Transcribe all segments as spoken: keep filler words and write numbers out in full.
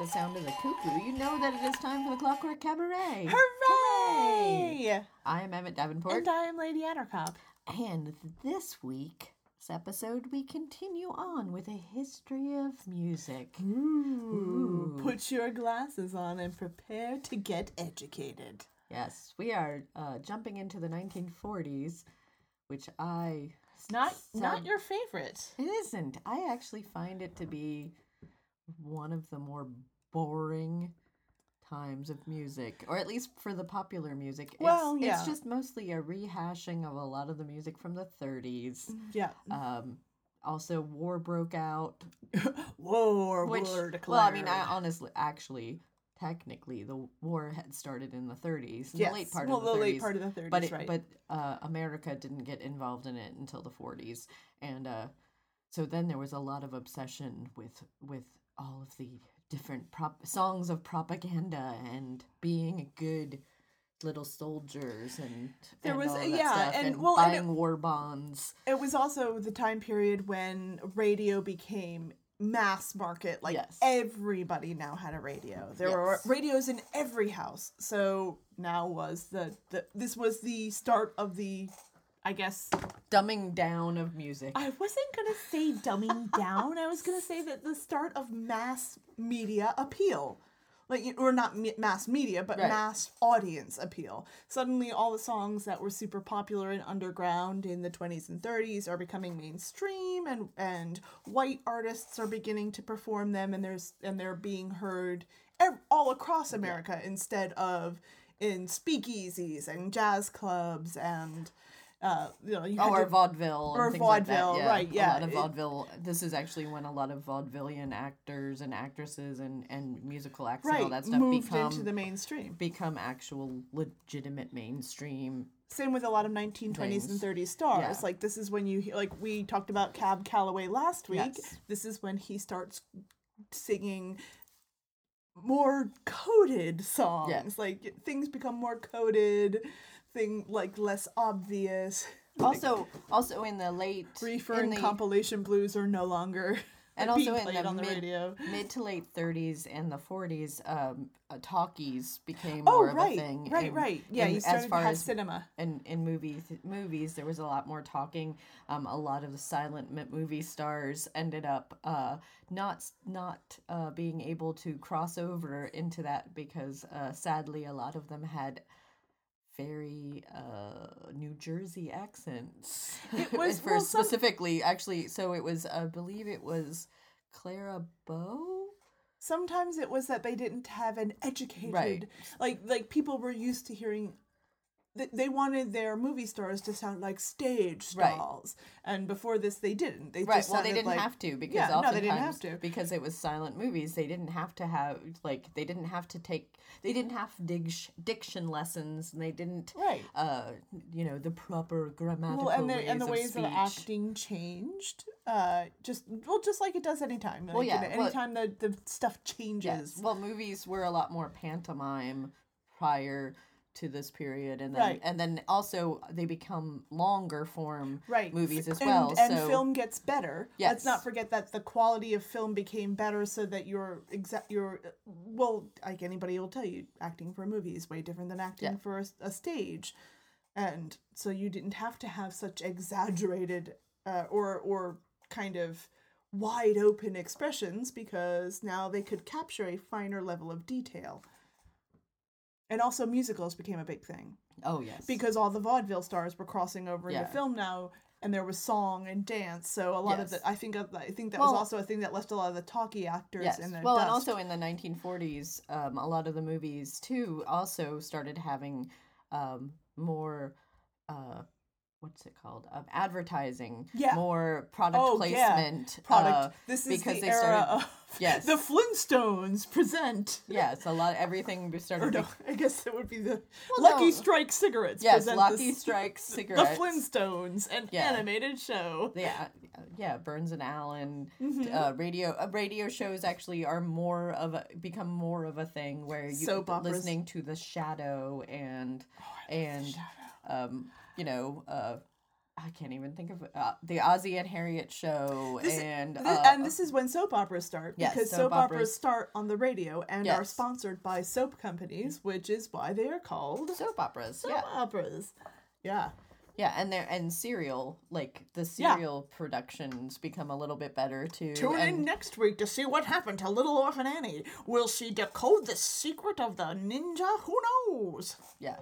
The sound of the cuckoo, you know that it is time for the Clockwork Cabaret. Hooray! Hooray! I am Emmett Davenport. And I am Lady Attercop. And this week, this episode, we continue on with a history of music. Ooh. Ooh. Put your glasses on and prepare to get educated. Yes, we are uh, jumping into the nineteen forties, which I... Not, sound... not your favorite. It isn't. I actually find it to be one of the more boring times of music, or at least for the popular music. Well, it's, yeah. It's just mostly a rehashing of a lot of the music from the thirties. Yeah. Um, also, war broke out. war, which, war declared. Well, I mean, I honestly, actually, technically, the war had started in the thirties. Yes. The late part well, of the, the late 30s, part of the 30s, but it, right. But uh, America didn't get involved in it until the forties. And uh, so then there was a lot of obsession with with... all of the different prop- songs of propaganda and being good little soldiers and there and was all that yeah stuff and, and well buying and it, war bonds. It was also the time period when radio became mass market. Like yes. Everybody now had a radio. There yes. were radios in every house. So now was the, the this was the start of the. I guess dumbing down of music. I wasn't gonna say dumbing down. I was gonna say that the start of mass media appeal, like or not mass media, but right. mass audience appeal. Suddenly, all the songs that were super popular and underground in the twenties and thirties are becoming mainstream, and and white artists are beginning to perform them, and there's and they're being heard all across America yeah. instead of in speakeasies and jazz clubs and. Uh, you know, you oh, or to, vaudeville. Or and things vaudeville, like that. Yeah, right, yeah. A lot of vaudeville. It, this is actually when a lot of vaudevillian actors and actresses and, and musical acts right, and all that stuff moved become... into the mainstream. Become actual legitimate mainstream. Same with a lot of nineteen twenties things. And thirties stars. Yeah. Like, this is when you... Like, we talked about Cab Calloway last week. Yes. This is when he starts singing... more coded songs yeah. like things become more coded thing like less obvious also like, also in the late reefer and the, compilation blues are no longer and also in the, the mid, radio. Mid to late thirties and the forties um uh, talkies became oh, more of right, a thing right and, right yeah and you started as far to have as cinema and in movies movies there was a lot more talking um a lot of the silent movie stars ended up uh not not uh being able to cross over into that because uh sadly a lot of them had very uh New Jersey accents. It was for well, specifically some... actually so it was I believe it was Clara Bow. Sometimes it was that they didn't have an educated right. like like people were used to hearing th- they wanted their movie stars to sound like stage stars right. and before this they didn't. They right. just well they didn't like, have to because yeah, oftentimes no, they didn't have to. Because it was silent movies they didn't have to have like they didn't have to take they didn't have dig- diction lessons and they didn't right. uh you know the proper grammatical well, and the, ways and the ways of speech. That acting changed. Uh, just well, just like it does anytime. Like, well, yeah. You know, anytime well, the the stuff changes. Yes. Well, movies were a lot more pantomime prior to this period, and then right. and then also they become longer form right. movies as and, well. And so. Film gets better. Yes. Let's not forget that the quality of film became better, so that your exact your well, like anybody will tell you, acting for a movie is way different than acting yeah. for a, a stage, and so you didn't have to have such exaggerated uh, or or. kind of wide open expressions because now they could capture a finer level of detail. And also musicals became a big thing. Oh, yes. Because all the vaudeville stars were crossing over yeah. into film now, and there was song and dance. So a lot yes. of the, I think I think that well, was also a thing that left a lot of the talkie actors yes. in their well, dust. And also in the nineteen forties, um, a lot of the movies, too, also started having um, more... Uh, what's it called? Um, advertising, yeah. more product oh, placement. Yeah. Product. Uh, this is because the they era started, of yes. the Flintstones present. Yes, a lot. Everything started. Or no, I guess it would be the well, Lucky no. Strike cigarettes. Yes, Lucky the, Strike cigarettes. The Flintstones, an yeah. animated show. Yeah, yeah. Burns and Allen. Mm-hmm. Uh, radio uh, radio shows actually are more of a, become more of a thing where you soap operas. Listening to The Shadow and oh, I love and. The Shadow. Um, you know, uh, I can't even think of it. Uh, the Ozzie and Harriet show, this, and this, uh, and this is when soap operas start yes, because soap, soap operas, operas start on the radio and yes. are sponsored by soap companies, which is why they are called soap operas. Soap yeah. operas, yeah, yeah, and they're and serial like the serial yeah. productions become a little bit better too. Tune and... in next week to see what happened to Little Orphan Annie. Will she decode the secret of the ninja? Who knows? Yeah.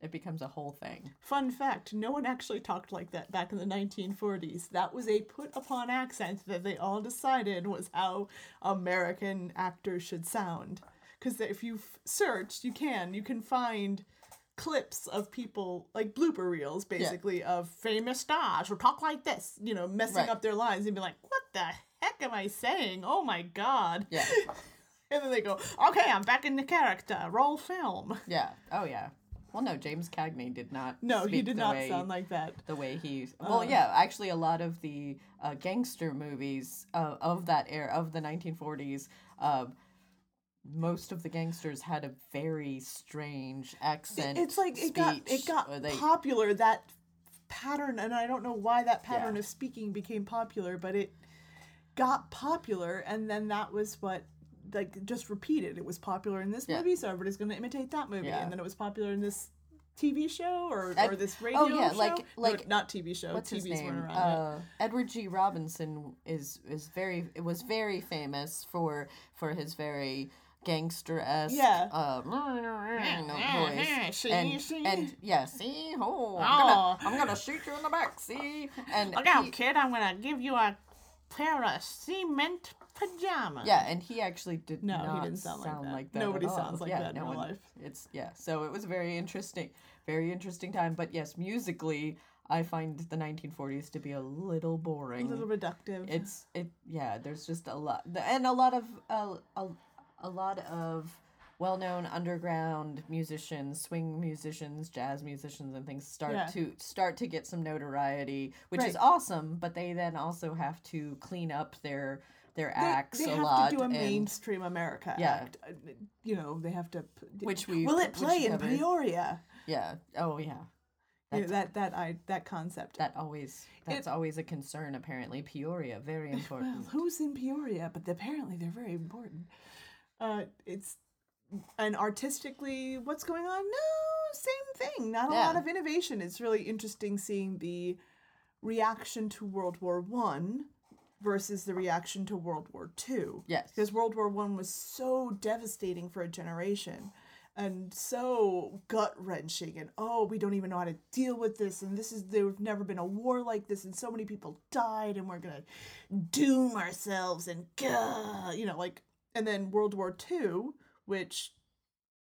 It becomes a whole thing. Fun fact, no one actually talked like that back in the nineteen forties. That was a put-upon accent that they all decided was how American actors should sound. Because if you've searched, you can. You can find clips of people, like blooper reels, basically, yeah. of famous stars who talk like this, you know, messing right. up their lines and be like, what the heck am I saying? Oh, my God. Yeah. And then they go, okay, I'm back in the character. Roll film. Yeah. Oh, yeah. Well, no, James Cagney did not. No, he did not way, sound like that. The way he. Well, um, yeah, actually, a lot of the uh, gangster movies uh, of that era, of the nineteen forties, uh, most of the gangsters had a very strange accent. It's like speech, it got it got they, popular that pattern, and I don't know why that pattern yeah. of speaking became popular, but it got popular, and then that was what. Like, just repeated. It was popular in this yeah. movie, so everybody's going to imitate that movie. Yeah. And then it was popular in this T V show or, Ed, or this radio show. Oh, yeah, show. like... like no, not T V show. What's T Vs his name? Around uh, Edward G. Robinson is is very... It was very famous for for his very gangster-esque... Yeah. Uh, voice. See, and, see? And, yeah, see? Oh, I'm going to shoot you in the back, see? And Look out, he, kid. I'm going to give you a pair of cement... pajamas. Yeah, and he actually did no, not he didn't sound, sound like that. Like that Nobody sounds like yeah, that in no real one, life. It's yeah. So it was very interesting, very interesting time. But yes, musically, I find the nineteen forties to be a little boring, a little reductive. It's it yeah. There's just a lot, and a lot of uh, a a lot of well-known underground musicians, swing musicians, jazz musicians, and things start yeah. to start to get some notoriety, which right. is awesome. But they then also have to clean up their Their acts they, they a lot. They have to do a and, mainstream America yeah. act. You know, they have to... Which we... Will it play in Peoria? Yeah. Oh, yeah. That's, yeah that that I that concept. That always... That's it, always a concern, apparently. Peoria, very important. Well, who's in Peoria? But apparently they're very important. Uh, it's... And artistically, what's going on? No, same thing. Not a yeah. lot of innovation. It's really interesting seeing the reaction to World War One. Versus the reaction to World War Two. Yes. Because World War One was so devastating for a generation and so gut-wrenching and, oh, we don't even know how to deal with this and this is, there's never been a war like this and so many people died and we're going to doom ourselves and, gah, you know, like, and then World War Two, which,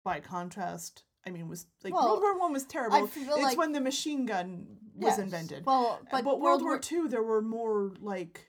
by contrast... I mean, was like well, World War One was terrible. It's like, when the machine gun was yes. invented. Well, but, but World, World War Two, there were more like,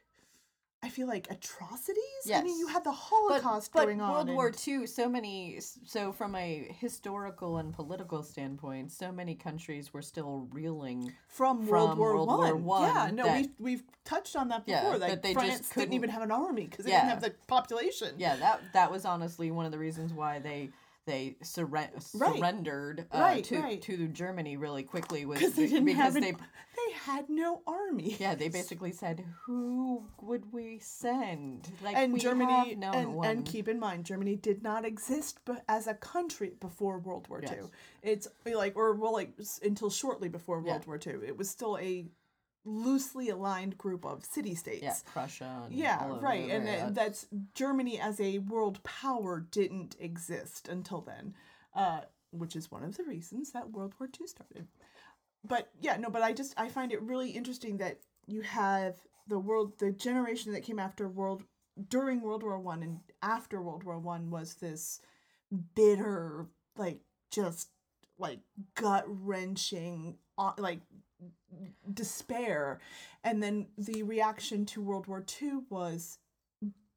I feel like atrocities. Yes. I mean, you had the Holocaust but, going but on. World and... War Two, so many. So from a historical and political standpoint, so many countries were still reeling from, from World War World One. War One. Yeah, no, that, we've we've touched on that before. Yeah, like that they France just didn't even have an army because they yeah. didn't have the population. Yeah, that that was honestly one of the reasons why they. They surre- right. surrendered uh, right, to right. to Germany really quickly was they didn't because have an, they they had no army. Yeah, they basically said, "Who would we send?" Like and we Germany, have no and, one. And keep in mind, Germany did not exist be- as a country before World War yes. Two. It's like or well, like until shortly before World yeah. War Two, it was still a loosely aligned group of city-states. Yeah, Prussia. And yeah, all over right. Over and that, that's Germany as a world power didn't exist until then, uh, which is one of the reasons that World War Two started. But yeah, no, but I just, I find it really interesting that you have the world, the generation that came after world, during World War One and after World War One was this bitter, like, just, like, gut-wrenching, like, despair. And then the reaction to World War Two was,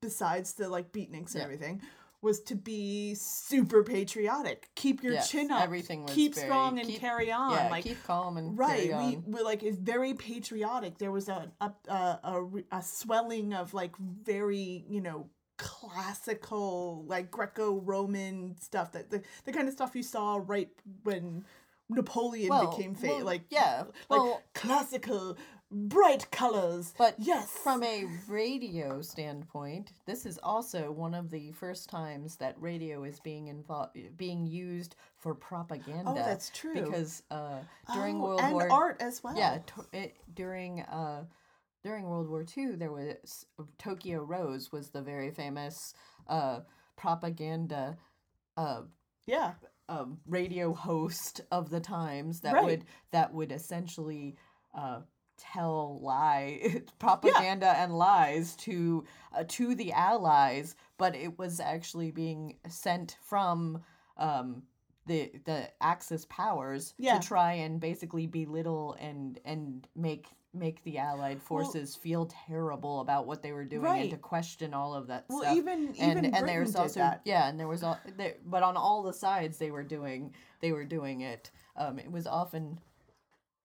besides the, like, beatniks yeah. and everything, was to be super patriotic. Keep your yes, chin up. Everything was keep very, strong and keep, carry on. Yeah, like, keep calm and right, carry on. Right, we were, like, it's very patriotic. There was a a, a a swelling of, like, very, you know, classical, like, Greco-Roman stuff. that the, the kind of stuff you saw right when Napoleon well, became famous. Well, like, yeah, like well, classical, bright colors. But yes, from a radio standpoint, this is also one of the first times that radio is being involved, being used for propaganda. Oh, that's true. Because uh, during oh, World and War and art as well. Yeah, t- it, during uh, during World War Two, there was Tokyo Rose was the very famous uh, propaganda. Uh, yeah. A radio host of the times that right. would that would essentially uh, tell lie propaganda yeah. and lies to uh, to the Allies, but it was actually being sent from um, the the Axis powers yeah. to try and basically belittle and and make make the Allied forces well, feel terrible about what they were doing right. and to question all of that well, stuff. Well, even and, even and Britain there was also, did that. Yeah, and there was all, there, but on all the sides they were doing they were doing it. Um, it was often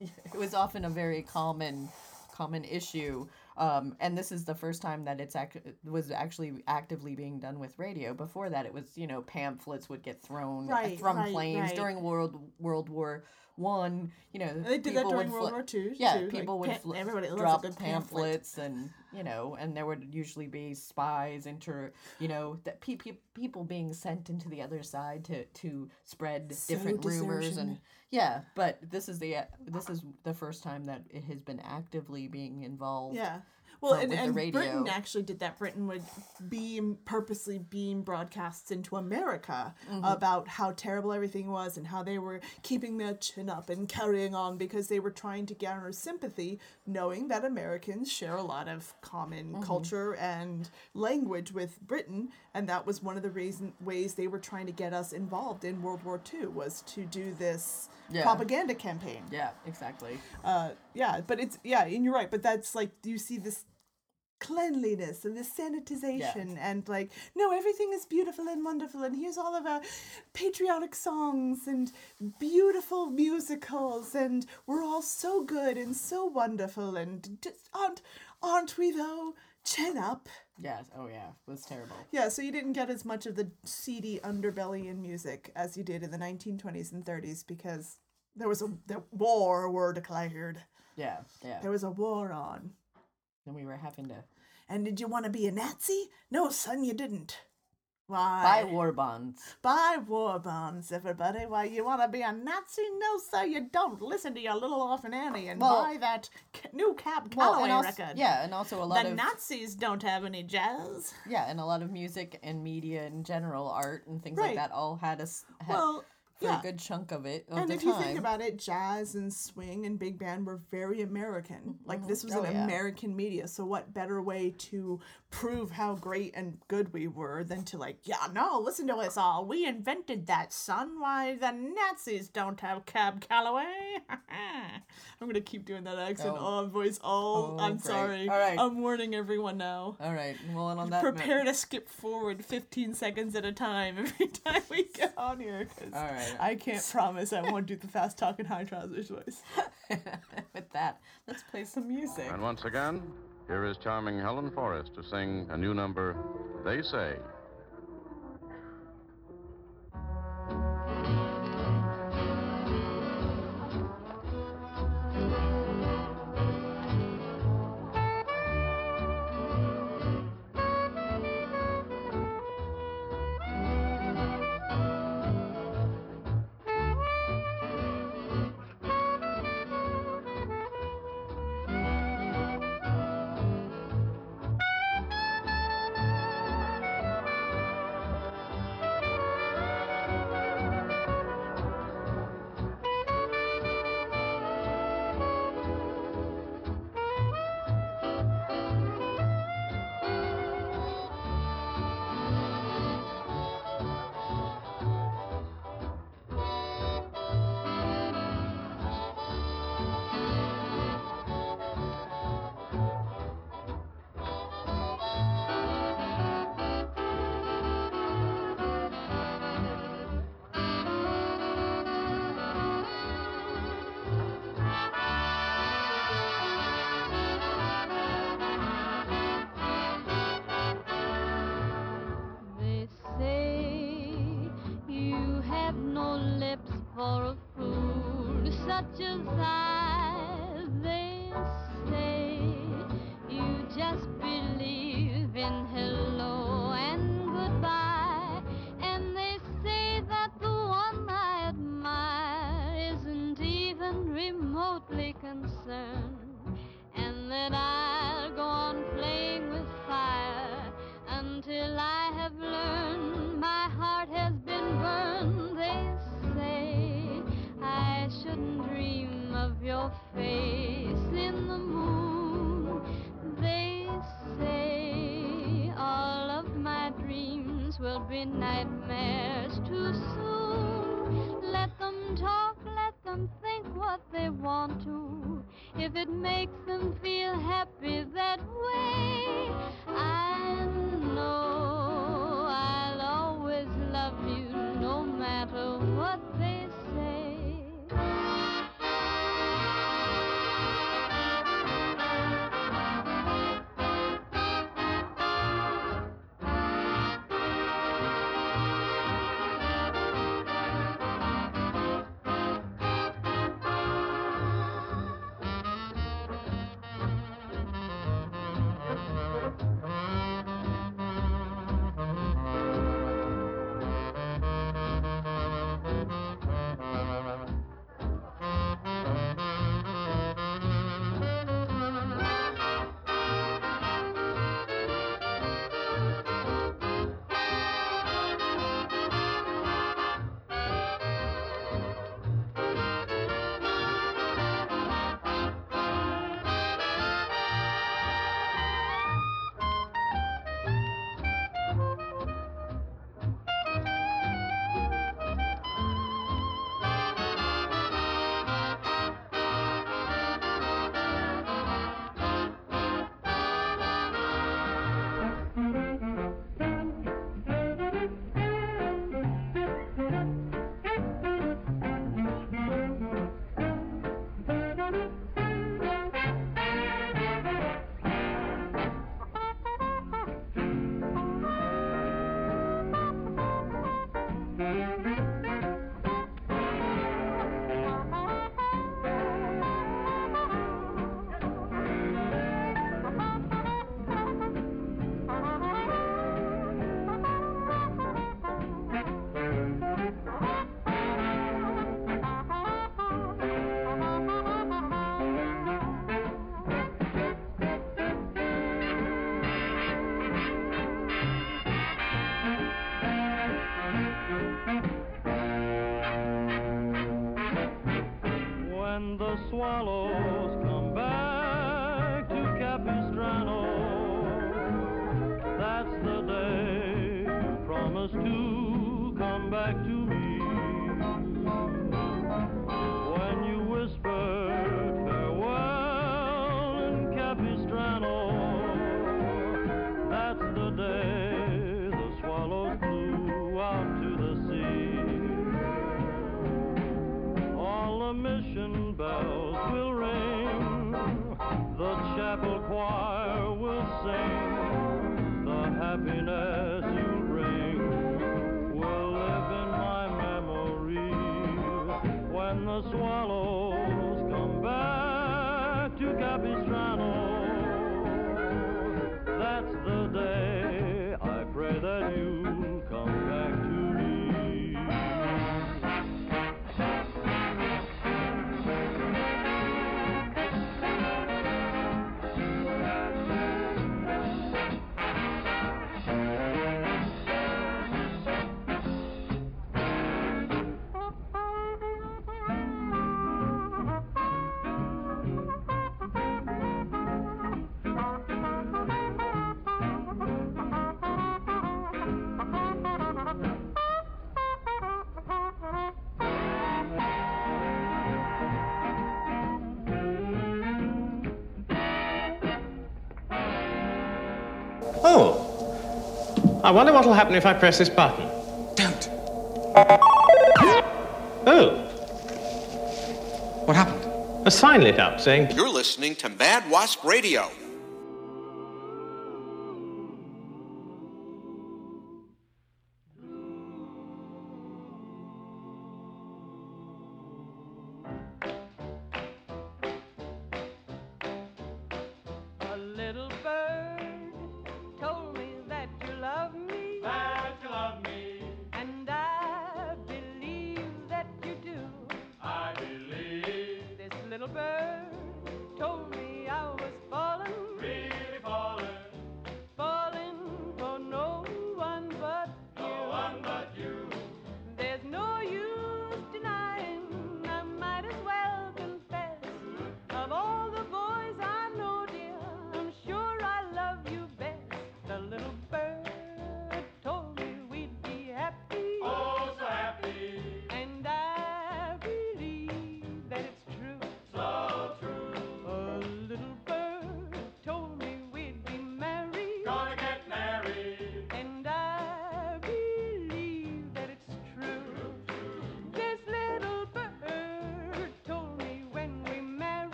it was often a very common common issue. Um, and this is the first time that it's act- was actually actively being done with radio. Before that, it was, you know, pamphlets would get thrown right, from right, planes right. during World World War One. You know, they did that during fl- World War Two. Yeah, too. people like, would pam- fl- drop pamphlets, pamphlets, and you know, and there would usually be spies, inter, you know, that pe- pe- people being sent into the other side to to spread so different desertion. rumors and yeah. But this is the uh, this is the first time that it has been actively being involved. Yeah. Well, and, and Britain actually did that. Britain would beam, purposely beam broadcasts into America mm-hmm. about how terrible everything was and how they were keeping their chin up and carrying on because they were trying to garner sympathy, knowing that Americans share a lot of common mm-hmm. culture and language with Britain. And that was one of the reason, ways they were trying to get us involved in World War Two was to do this yeah. propaganda campaign. Yeah, exactly. Uh, yeah, but it's, yeah, and you're right. But that's like, you see this cleanliness and the sanitization yeah. and like no everything is beautiful and wonderful and here's all of our patriotic songs and beautiful musicals and we're all so good and so wonderful and just aren't aren't we though chin up yes oh yeah it was terrible yeah so you didn't get as much of the seedy underbelly in music as you did in the nineteen twenties and thirties because there was a the war were declared yeah yeah there was a war on. And we were having to... And did you want to be a Nazi? No, son, you didn't. Why? Buy war bonds. Buy war bonds, everybody. Why, you want to be a Nazi? No, sir, you don't. Listen to your Little Orphan Annie and well, buy that new Cab Calloway well, record. Yeah, and also a lot the of... The Nazis don't have any jazz. Yeah, and a lot of music and media in general, art and things right. like that all had us... Well... For yeah. a good chunk of it. Of and the if time. you think about it, jazz and swing and big band were very American. Like, this was oh, an yeah. American media. So what better way to prove how great and good we were than to, like, yeah, no, listen to us all. We invented that, son. Why, the Nazis don't have Cab Calloway. I'm going to keep doing that accent oh. all voice. All. Oh, I'm great. sorry. All right. I'm warning everyone now. All right. Well, and on that Prepare note. to skip forward fifteen seconds at a time every time we get on here. Cause all right. I can't promise I won't do the fast talk and high trousers voice. With that, let's play some music. And once again, here is charming Helen Forrest to sing a new number, They Say. for a fool such as I. They say you just believe in hello and goodbye, and they say that the one I admire isn't even remotely concerned, and that I'll go on playing with fire until I have learned my heart has been burned. They say I shouldn't dream of your face in the moon. They say all of my dreams will be nightmares too soon. Let them talk, let them think what they want to. If it makes them feel happy that way, I know I'll always love you no matter what they say. Oh, I wonder what'll happen if I press this button. Don't. Oh. What happened? A sign lit up saying, "You're listening to Mad Wasp Radio."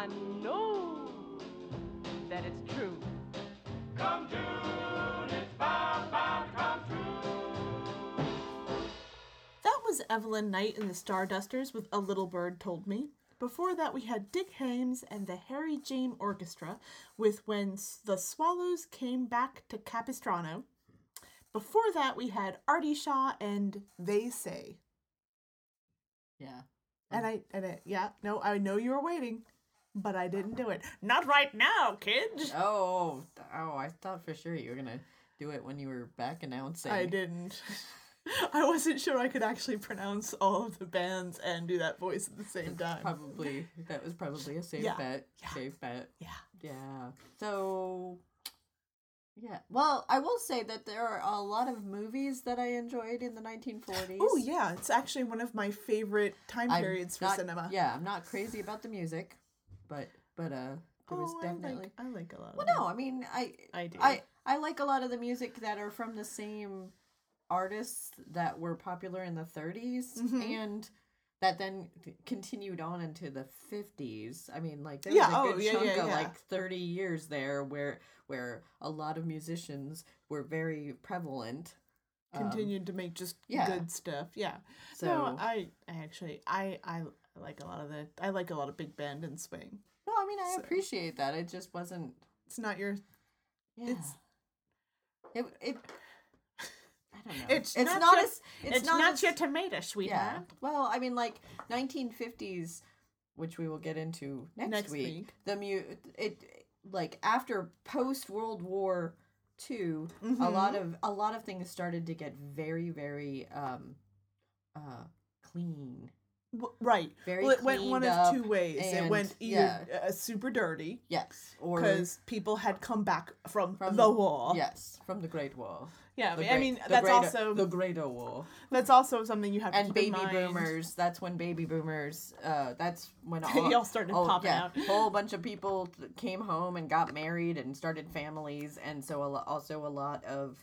I know that it's true. Come June, it's bound, bound to come true. That was Evelyn Knight and the Stardusters with A Little Bird Told Me. Before that, we had Dick Haymes and the Harry James Orchestra with When the Swallows Came Back to Capistrano. Before that, we had Artie Shaw and They Say. Yeah. And I, and I, yeah, no, I know you were waiting, but I didn't do it. Not right now, kids. Oh, oh, I thought for sure you were going to do it when you were back announcing. I didn't. I wasn't sure I could actually pronounce all of the bands and do that voice at the same time. Probably. That was probably a safe yeah. bet. Yeah. Safe bet. Yeah. Yeah. So... Yeah, well, I will say that there are a lot of movies that I enjoyed in the nineteen forties. Oh, yeah, it's actually one of my favorite time I'm periods not, for cinema. Yeah, I'm not crazy about the music, but but uh, there oh, was definitely... I like, I like a lot of Well, them. no, I mean, I, I, do. I, I like a lot of the music that are from the same artists that were popular in the thirties, mm-hmm. and that then continued on into the fifties. I mean, like, there was yeah, a good oh, yeah, chunk yeah, yeah. of, like, thirty years there where... where a lot of musicians were very prevalent. Continued um, to make just yeah. good stuff. Yeah. So no, I, I actually, I, I like a lot of the, I like a lot of big band and swing. No, I mean, I so. appreciate that. It just wasn't. It's not your. Yeah. It's, it, it, I don't know. It's, it's not, not your, as, it's, it's not, not as, your tomato, sweetheart. Yeah. Well, I mean, like nineteen fifties, which we will get into next, next week, week, the mu, it, like after post World War Two, mm-hmm. a lot of a lot of things started to get very very um, uh, clean. W- right. Very. Well, it went one of two ways. And, it went either yeah. uh, super dirty. Yes. Or because people had come back from, from the war. Yes, from the Great War. Yeah, the I great, mean that's greater, also the Greater War. That's also something you have to and keep in mind. And baby boomers. That's when baby boomers. Uh, that's when all y'all started all, popping yeah, out. A whole bunch of people came home and got married and started families, and so a lo- also a lot of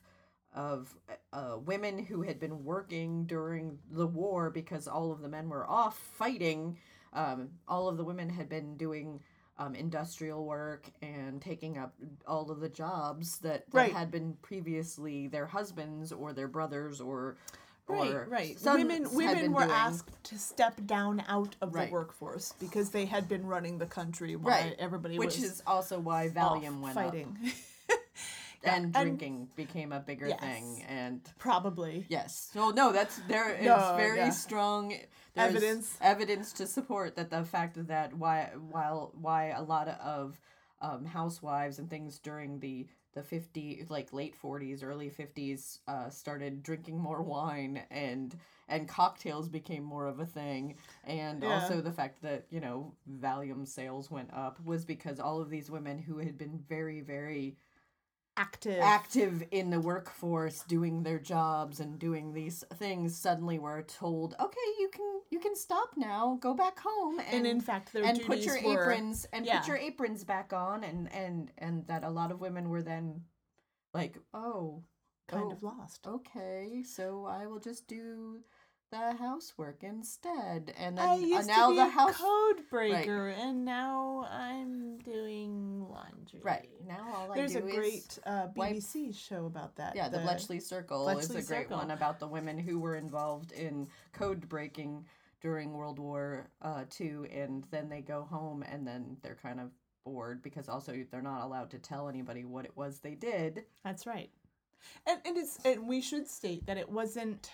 of uh, women who had been working during the war because all of the men were off fighting. Um, all of the women had been doing. Um, industrial work and taking up all of the jobs that, that right. had been previously their husbands or their brothers or or right, right. women women were doing. asked to step down out of right. the workforce because they had been running the country while right. everybody which was which is also why Valium went fighting. up. And yeah, drinking and, became a bigger yes, thing, and probably yes. So no, that's there is no, very yeah. strong evidence evidence to support that the fact of that why while why a lot of um, housewives and things during the the fifties like late forties early fifties uh, started drinking more wine and and cocktails became more of a thing, and yeah. also the fact that you know Valium sales went up was because all of these women who had been very very Active. Active in the workforce, doing their jobs and doing these things. Suddenly, we're told, "Okay, you can you can stop now. Go back home." And, and in fact, their and duties put your were, aprons and yeah. put your aprons back on, and, and and that a lot of women were then like, "Oh, kind oh, of lost." Okay, so I will just do the housework instead. And then I used uh, now to be the house code breaker, right. and now I'm doing laundry. Right now, all I There's do is there's a great uh, B B C wipe... show about that. Yeah, the, the Bletchley Circle Bletchley is a great Circle. one about the women who were involved in code breaking during World War uh, Two, and then they go home, and then they're kind of bored because also they're not allowed to tell anybody what it was they did. That's right, and and it's and we should state that it wasn't.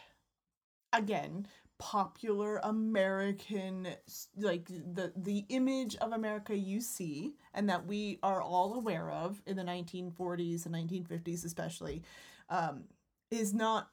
Again, popular American, like the the image of America you see and that we are all aware of in the nineteen forties and nineteen fifties especially, um, is not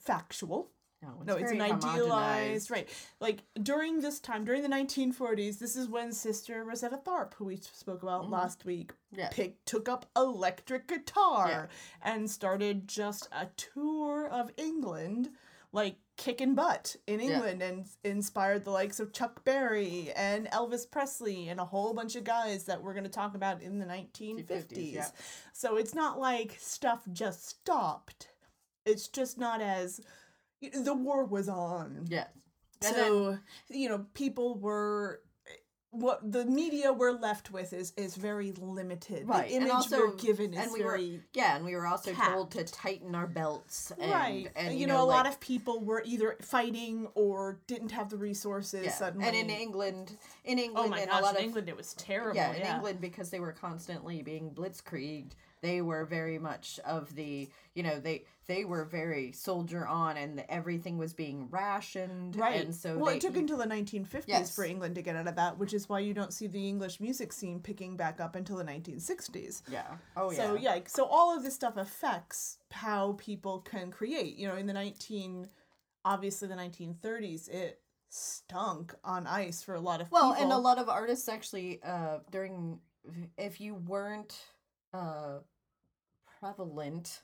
factual. No, it's, no, it's an idealized, right. Like, during this time, during the nineteen forties, this is when Sister Rosetta Tharpe, who we spoke about mm-hmm. last week, yes. picked, took up electric guitar yeah. and started just a tour of England like kicking butt in England yeah. and inspired the likes of Chuck Berry and Elvis Presley and a whole bunch of guys that we're going to talk about in the nineteen fifties. Yeah. So it's not like stuff just stopped. It's just not as... The war was on. Yes. And so, then, you know, people were... what the media we're left with is is very limited. Right. The image and also, we're given is and we very were, yeah, and we were also capped. Told to tighten our belts. And, right. And, you, you know, know, a like, lot of people were either fighting or didn't have the resources yeah. suddenly. And in England, in England, oh my and gosh, a lot in of, England it was terrible. Yeah, in yeah. England, because they were constantly being blitzkrieged, they were very much of the, you know, they they were very soldier on, and the, everything was being rationed. Right. And so well, they, it took until the nineteen fifties yes. for England to get out of that, which is why you don't see the English music scene picking back up until the nineteen sixties. Yeah. Oh, yeah. So, yeah. So all of this stuff affects how people can create. You know, in the nineteen, obviously the nineteen thirties, it stunk on ice for a lot of well, people. Well, and a lot of artists actually, uh, during, if you weren't... Uh, prevalent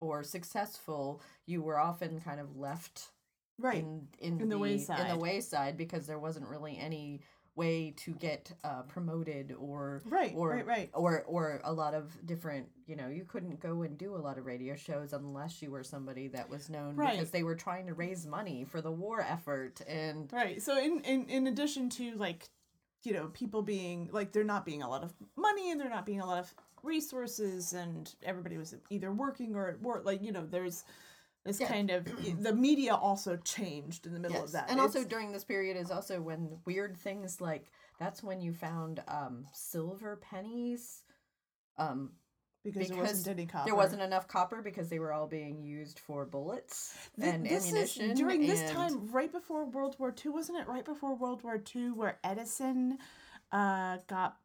or successful, you were often kind of left right in, in, in the, the wayside in the wayside because there wasn't really any way to get uh, promoted or right, or, right, right. or or a lot of different, you know, you couldn't go and do a lot of radio shows unless you were somebody that was known right. because they were trying to raise money for the war effort. And right. So in, in, in addition to like, you know, people being like, there not being a lot of money and there not being a lot of resources, and everybody was either working or at work. Like, you know, there's this yeah. kind of the media also changed in the middle yes. of that. And it's, also during this period is also when weird things like that's when you found um, silver pennies, um, because, because there wasn't any copper. There wasn't enough copper because they were all being used for bullets Th- and this ammunition. Is during and... this time, right before World War Two, wasn't it? Right before World War Two, where Edison uh, got.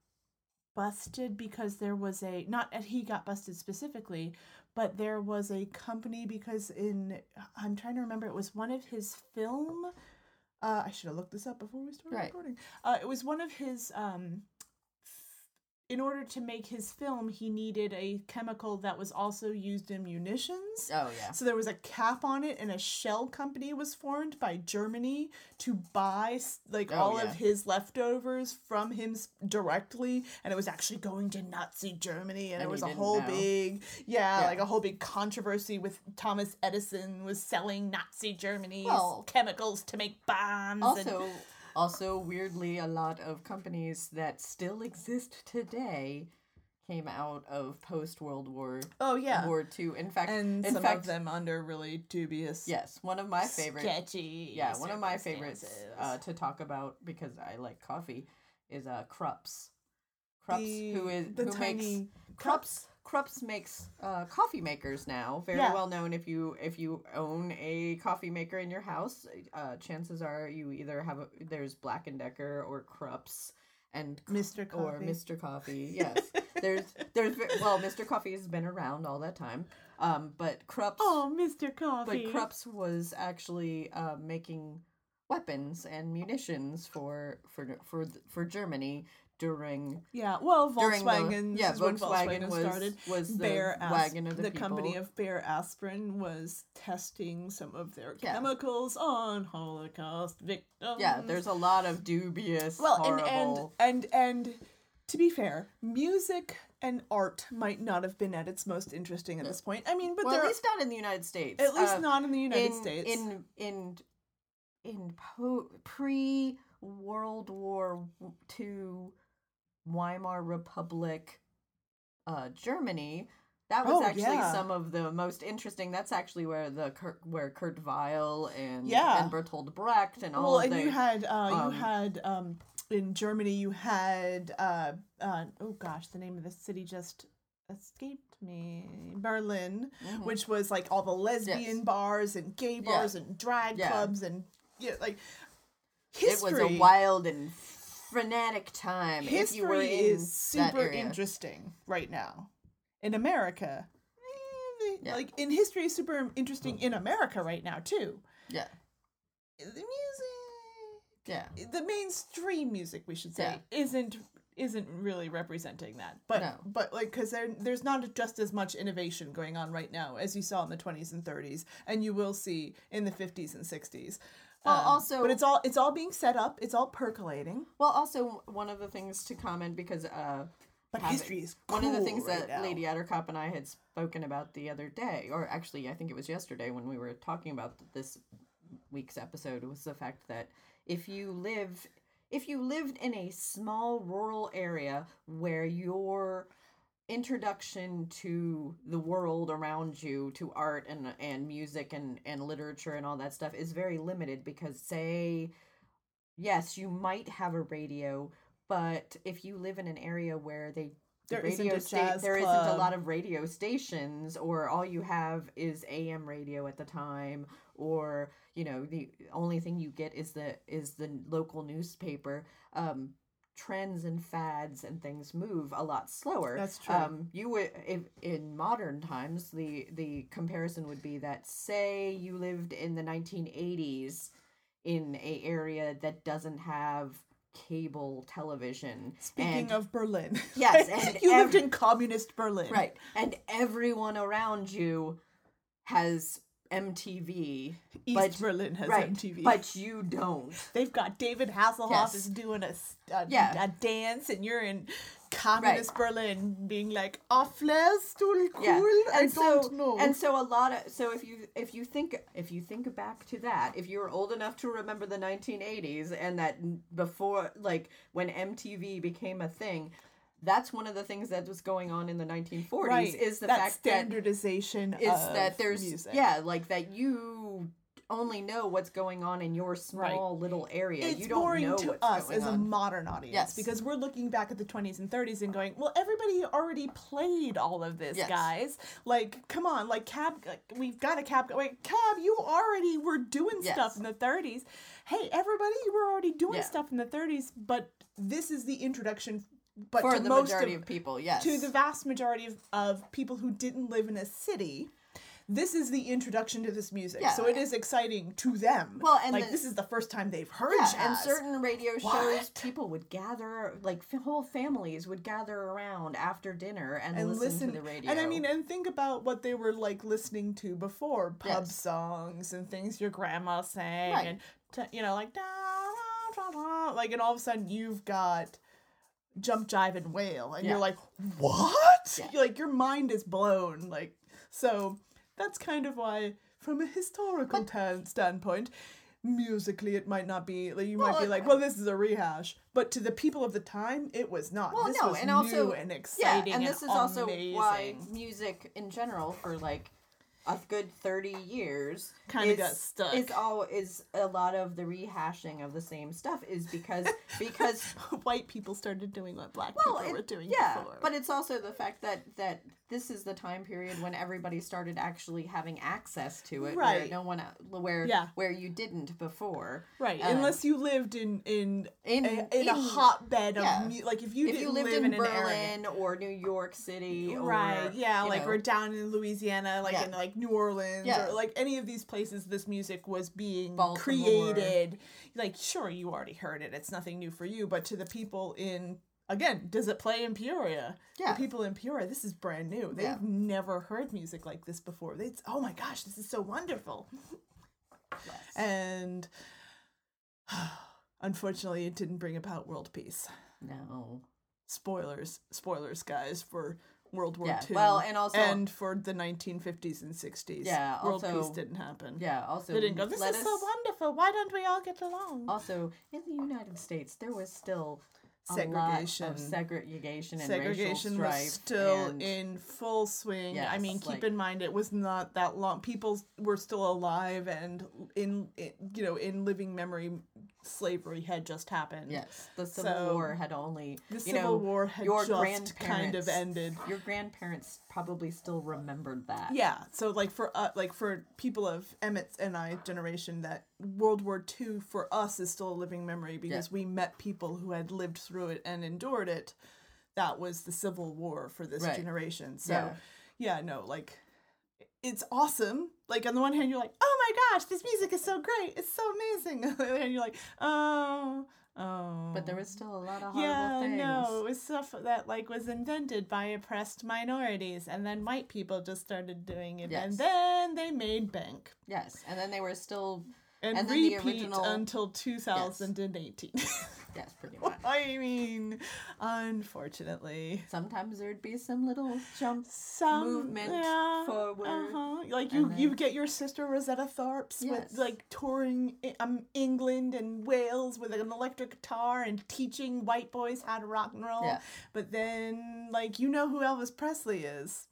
busted because there was a not and he got busted specifically, but there was a company because in I'm trying to remember it was one of his film uh I should have looked this up before we started right. recording. Uh it was one of his um in order to make his film, he needed a chemical that was also used in munitions. Oh, yeah. So there was a cap on it, and a shell company was formed by Germany to buy, like, oh, all yeah. of his leftovers from him directly, and it was actually going to Nazi Germany, and, and it was a whole know. big, yeah, yeah, like a whole big controversy with Thomas Edison was selling Nazi Germany's well, chemicals to make bombs. Also... And- Also, weirdly, a lot of companies that still exist today came out of post-World War oh, yeah. War Two. In fact, and in some fact, of them under really dubious. Yes, one of my favorite sketchy. Yeah, one of my favorites uh, to talk about because I like coffee is uh, Krups. Krups, the, who is the who tiny makes Krups. Krups makes uh, coffee makers now. Very yeah. well known. If you if you own a coffee maker in your house, uh, chances are you either have a, there's Black and Decker or Krups and Mister Coffee or Mister Coffee. Yes, there's there's well, Mister Coffee has been around all that time. Um, but Krups. Oh, Mister Coffee. But Krups was actually uh, making weapons and munitions for for for for Germany. During yeah, well, Volkswagen. The, yeah, Volkswagen, Volkswagen was, started. Was the Bear Asp- wagon of the, the people. Company of Bear Aspirin was testing some of their yeah. chemicals on Holocaust victims. Yeah, there's a lot of dubious. Well, horrible... and, and and and to be fair, music and art might not have been at its most interesting at no. this point. I mean, but well, at least not in the United States. At least uh, not in the United in, States. In in in po- pre World War Two. Weimar Republic, uh, Germany. That was oh, actually yeah. some of the most interesting. That's actually where the where Kurt Weill and yeah. and Bertolt Brecht and all well, of and the. Well, and you had uh, um, you had um, in Germany you had uh, uh, oh gosh, the name of the city just escaped me. Berlin, mm-hmm. which was like all the lesbian yes. bars and gay bars yeah. and drag yeah. clubs and yeah, like history. It was a wild and. Frenetic time. History if you were in is super interesting right now in America. Yeah. Like in history, is super interesting in America right now too. Yeah, the music. Yeah, the mainstream music we should say yeah. isn't isn't really representing that. But no. but like because there there's not just as much innovation going on right now as you saw in the twenties and thirties, and you will see in the fifties and sixties. Well, also, um, but it's all it's all being set up. It's all percolating. Well, also one of the things to comment because, uh, but having, history is cool one of the things right that now. Lady Attercop and I had spoken about the other day, or actually I think it was yesterday when we were talking about this week's episode was the fact that if you live If you lived in a small rural area where your introduction to the world around you, to art and and music and, and literature and all that stuff is very limited, because say, yes, you might have a radio, but if you live in an area where they there, radio isn't, a sta- there isn't a lot of radio stations, or all you have is A M radio at the time, or, you know, the only thing you get is the is the local newspaper, um, trends and fads and things move a lot slower. That's true. Um, you would, if, in modern times, the, the comparison would be that, say, you lived in the nineteen eighties in a area that doesn't have cable television. Speaking and, of Berlin. Yes. And you ev- lived in communist Berlin. Right. And everyone around you has M T V. East but, Berlin has right, M T V. But you don't. They've got David Hasselhoff yes. is doing a, a, yeah. a dance, and you're in communist right. Berlin being like, "Offles, too cool." Yeah. I so, don't know. And so a lot of so if you if you think if you think back to that, if you were old enough to remember the nineteen eighties and that before, like when M T V became a thing, that's one of the things that was going on in the nineteen forties right. is the that fact standardization that standardization is that there's music. Yeah, like that you only know what's going on in your small right. little area. It's you don't boring know to what's us going as on. A modern audience yes. because we're looking back at the twenties and thirties and going, well, everybody already played all of this, yes. guys. Like, come on, like Cab, like, we've got a Cab. Wait, Cab, you already were doing yes. stuff in the thirties. Hey, everybody, you were already doing yeah. stuff in the thirties, but this is the introduction. But for the majority of, of people, yes. To the vast majority of, of people who didn't live in a city, this is the introduction to this music. Yeah, so it is exciting to them. Well, and like the, this is the first time they've heard yeah, jazz. And certain radio what? shows, people would gather, like whole families would gather around after dinner and, and listen, listen to the radio. And I mean, and think about what they were like listening to before. Pub yes. songs and things your grandma sang. Right. And, t- you know, like, da, da, da, da, like, and all of a sudden you've got jump, jive, and wail, and yeah. you're like, what? Yeah. You're like, your mind is blown. Like, so that's kind of why, from a historical but, tan- standpoint, musically it might not be. Like, you well, might be like, well, this is a rehash, but to the people of the time, it was not. Well, this no, was and new also, and exciting, yeah, and this and is also amazing. Why music in general for like a good thirty years kind of got stuck. It's all is a lot of the rehashing of the same stuff is because because white people started doing what black well, people it, were doing yeah, before. But it's also the fact that that this is the time period when everybody started actually having access to it, right? Where no one where yeah. where you didn't before, right? Um, Unless you lived in in in a, in in, a hotbed yeah. of mu- like if you if didn't you lived live in, in Berlin or New York City, or, right? Yeah, like know. We're down in Louisiana, like yeah. in like New Orleans, yeah. or like any of these places, this music was being Baltimore. Created. Like, sure, you already heard it; it's nothing new for you. But to the people in Again, does it play in Peoria? Yeah. The people in Peoria, this is brand new. They've yeah. never heard music like this before. They, oh my gosh, this is so wonderful. Yes. And unfortunately, it didn't bring about world peace. No. Spoilers, spoilers, guys, for World War yeah. Two. Well, and also and for the nineteen fifties and sixties. Yeah. World also, peace didn't happen. Yeah. Also, they didn't go, this is us... so wonderful. Why don't we all get along? Also, in the United States, there was still segregation, a lot of segregation, and segregation racial strife was still and... in full swing. Yes, I mean, keep like... in mind it was not that long. People were still alive, and in, in you know in living memory, slavery had just happened. Yes, the Civil so, War had only the Civil know, War had your just kind of ended. Your grandparents probably still remembered that. Yeah, so like for uh, like for people of Emmett's and I generation, that World War Two for us is still a living memory because yeah. we met people who had lived through. Through it and endured it. That was the Civil War for this right. generation. So, yeah. yeah, no, like, it's awesome. Like, on the one hand, you're like, oh my gosh, this music is so great. It's so amazing. On the other hand, you're like, oh, oh. But there was still a lot of horrible yeah, things. Yeah, no, it was stuff that, like, was invented by oppressed minorities. And then white people just started doing it. Yes. And then they made bank. Yes, and then they were still... And, and repeat the original... until two thousand eighteen. Yes. Yes, pretty much. I mean, unfortunately. Sometimes there'd be some little jump some, movement yeah, forward. Uh-huh. Like, you, then... you get your Sister Rosetta Tharpe's yes. with, like, touring um, England and Wales with an electric guitar and teaching white boys how to rock and roll. Yeah. But then, like, you know who Elvis Presley is.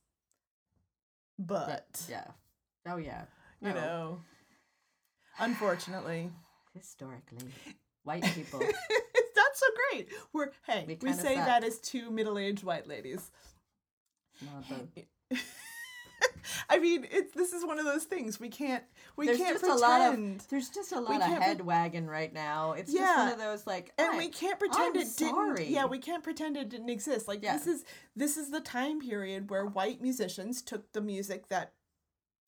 But. Yeah. Oh, yeah. No. You know. Unfortunately. Historically. White people. It's not so great. We're hey, we, we say that as two middle-aged white ladies. Not the... I mean, it's this is one of those things we can't we there's can't just pretend. A lot of, there's just a lot of head pre- wagging right now. It's yeah. just one of those like and we can't pretend I'm it sorry. didn't. Yeah, we can't pretend it didn't exist. Like yeah. this is this is the time period where white musicians took the music that.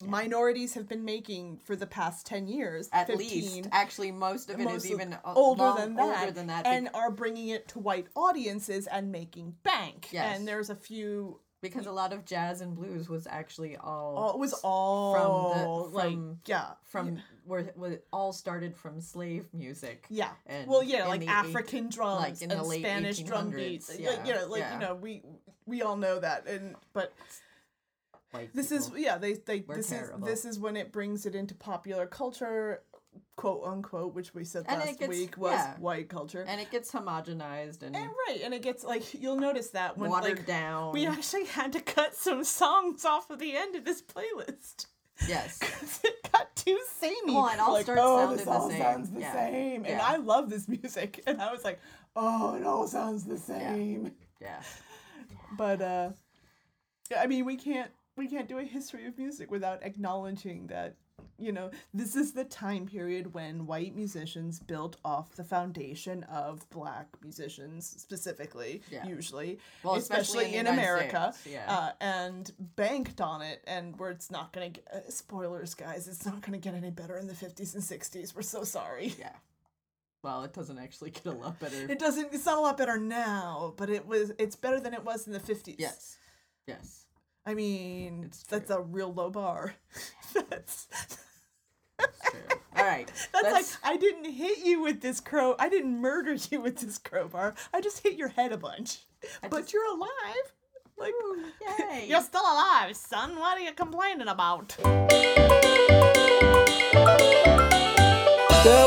Yeah. Minorities have been making for the past ten years at fifteen, least actually most of it most is even older, long, than that, older than that and because, are bringing it to white audiences and making bank yes. and there's a few because a lot of jazz and blues was actually all, all it was all from, the, from like yeah from yeah. where it all started from slave music yeah and well yeah like African eight, drums like in and the late Spanish drum beats yeah. like you know like yeah. you know we we all know that and but this is yeah they they this terrible. is this is when it brings it into popular culture, quote unquote, which we said and last gets, week was yeah. white culture, and it gets homogenized and, and right and it gets like you'll notice that when watered like, down. We actually had to cut some songs off of the end of this playlist. Yes, because it got too samey. Well, and all like, starts oh, sounding this all the same. Sounds the yeah. same, yeah. and I love this music, and I was like, oh, it all sounds the same. Yeah, yeah. but uh, I mean, we can't. We can't do a history of music without acknowledging that, you know, this is the time period when white musicians built off the foundation of black musicians specifically, yeah. usually, well, especially, especially in, in America, yeah. uh, and banked on it. And where it's not going to get, uh, spoilers, guys, it's not going to get any better in the fifties and sixties. We're so sorry. Yeah. Well, it doesn't actually get a lot better. It doesn't, it's not a lot better now, but it was, it's better than it was in the fifties. Yes. Yes. I mean, that's a real low bar. That's true. All right. That's let's... like, I didn't hit you with this crow. I didn't murder you with this crowbar. I just hit your head a bunch. I but just... you're alive. Like, ooh, yay. You're still alive, son. What are you complaining about? There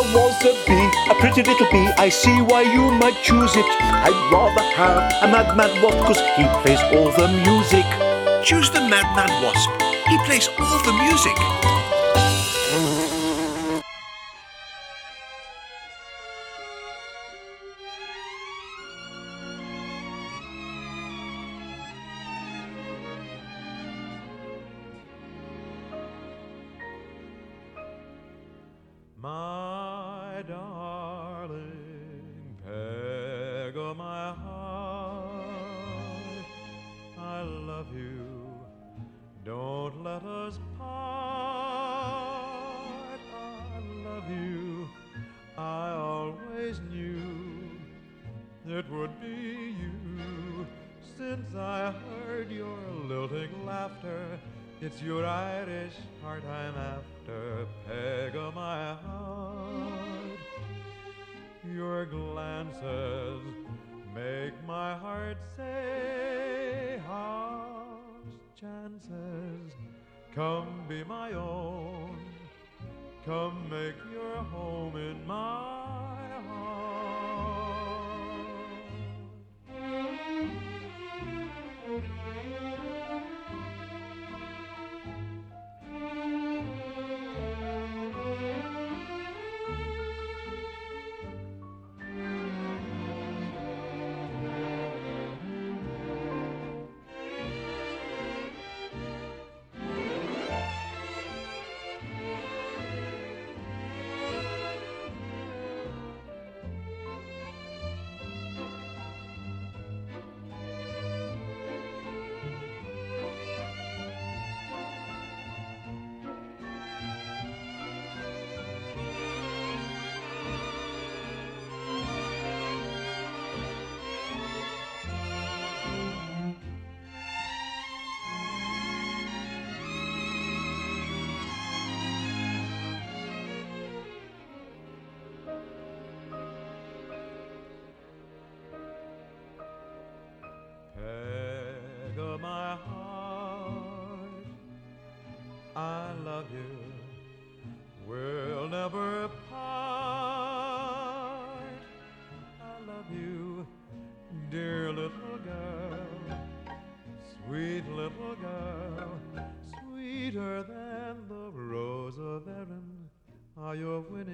was a bee, a pretty little bee. I see why you might choose it. I'd rather have a mad, mad wasp because he plays all the music. Choose the Mad Mad Wasp. He plays all the music. My darling, peg o' my heart, I love you. Don't let us part, I love you, I always knew it would be you. Since I heard your lilting laughter, it's your Irish heart I'm after, peg o' my heart. Your glances make my heart say how. Chances, come be my own, come make your home in my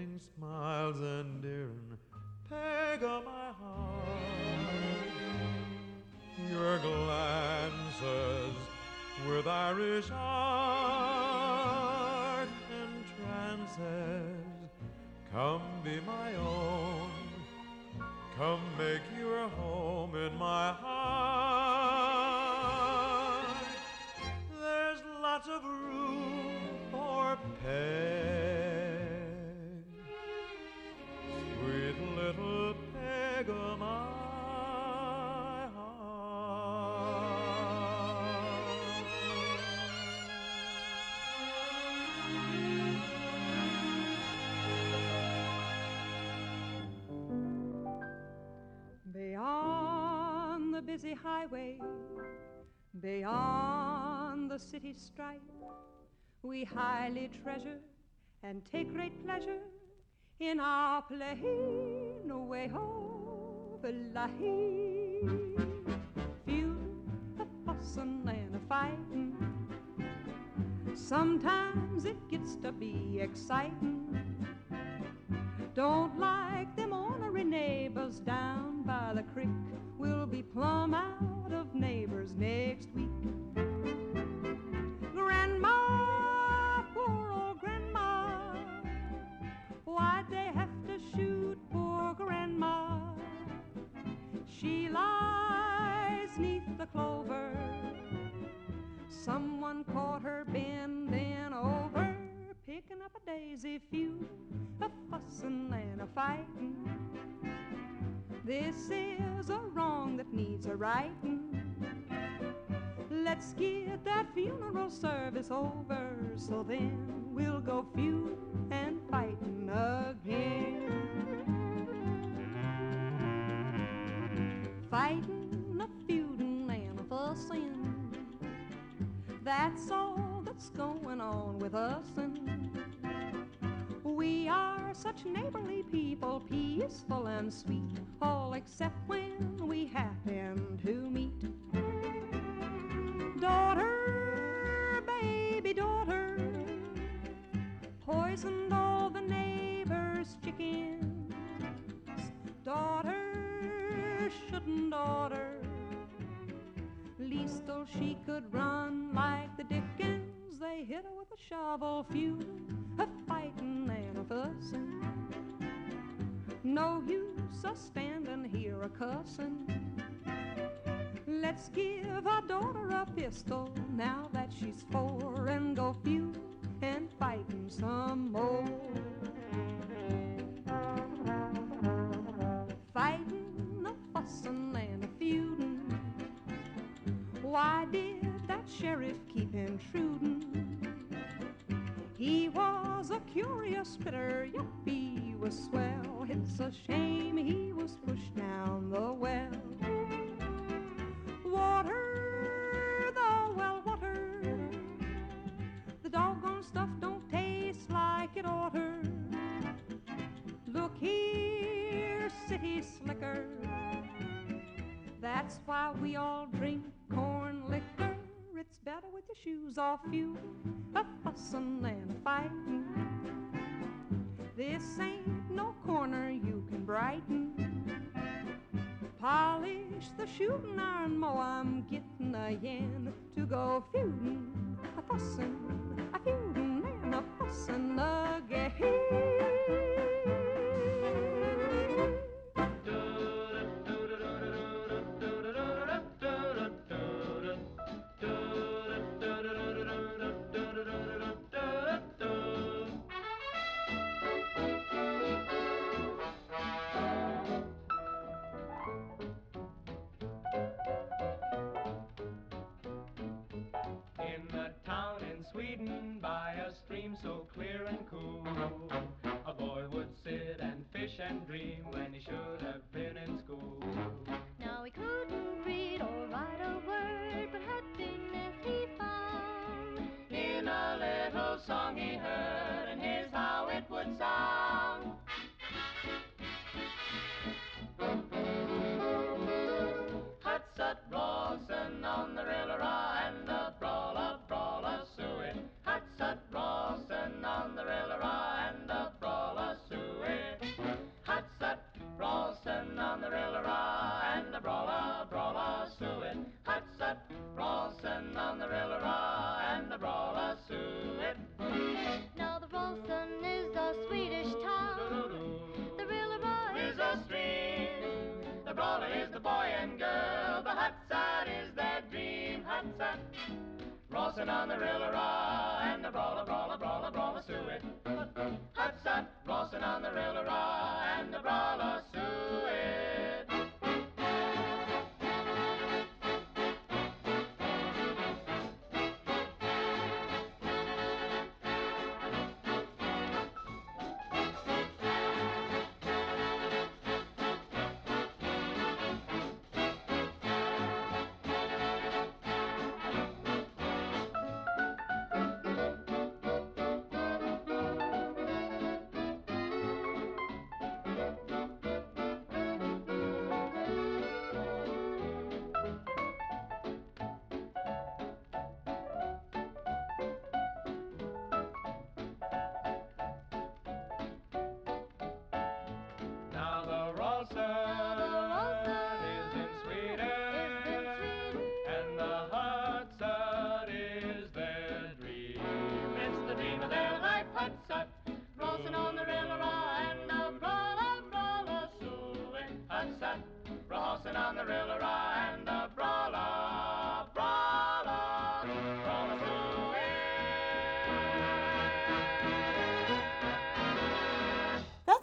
Sing smiles endearing, peg on my heart. Your glances with Irish art and trances, come be my own. Come make your home in my heart. There's lots of room for peg, sweet little peg of mine. Beyond the busy highway, beyond the city strife, we highly treasure and take great pleasure in our plain way of life. Feel the fussing and the fighting. Sometimes it gets to be exciting. Don't like them ornery neighbors down by the creek. We'll be plumb out of neighbors next week. Grandma, poor old Grandma, why'd they have to shoot poor Grandma? She lies neath the clover. Someone caught her bending over, picking up a daisy few, a fussing and a fighting. This is a wrong that needs a righting. Let's get that funeral service over, so then we'll go few and fighting again. Fighting, a feuding, and a fussing. That's all that's going on with us. And we are such neighborly people, peaceful and sweet, all except when we happen to meet. Daughter, baby daughter, poisoned all the neighbors' chickens. Daughter shouldn't order, least till she could run like the Dickens. They hit her with a shovel, few a fightin' and a fussin'. No use a standin' here a cussin'. Let's give our daughter a pistol now that she's four and go few and fightin' some more. Fightin', a fussin' and a feudin'. Why did that sheriff keep intrudin'? He was a curious spitter, yep, he was swell. It's a shame he was pushed down the well. Water, the well water, the doggone stuff don't taste like it oughter. Look here, city slicker, that's why we all drink corn liquor. It's better with your shoes off, you a fussin' and a fightin'. This ain't no corner you can brighten. Polish the shootin' iron, mo, I'm gettin' a yen to go feudin', a fussin', a feudin' and a fussin' again. So clear and cool, a boy would sit and fish and dream when he should have been in school. Now he couldn't read or write a word, but happiness he found in a little song he heard, and here's how it would sound. Huts at Rawson on the Rillera and the Brawler, Brawler Suet. Huts at Rawson on the Rillera and the Brawler Suet. is the boy and girl. The hot sod is their dream hot sod. Rossing on the rill-a-raw, and the brawler, brawler, brawler, brawler, sue it. Hot sod, rossing on the rill-a-raw, and the brawler, sue it.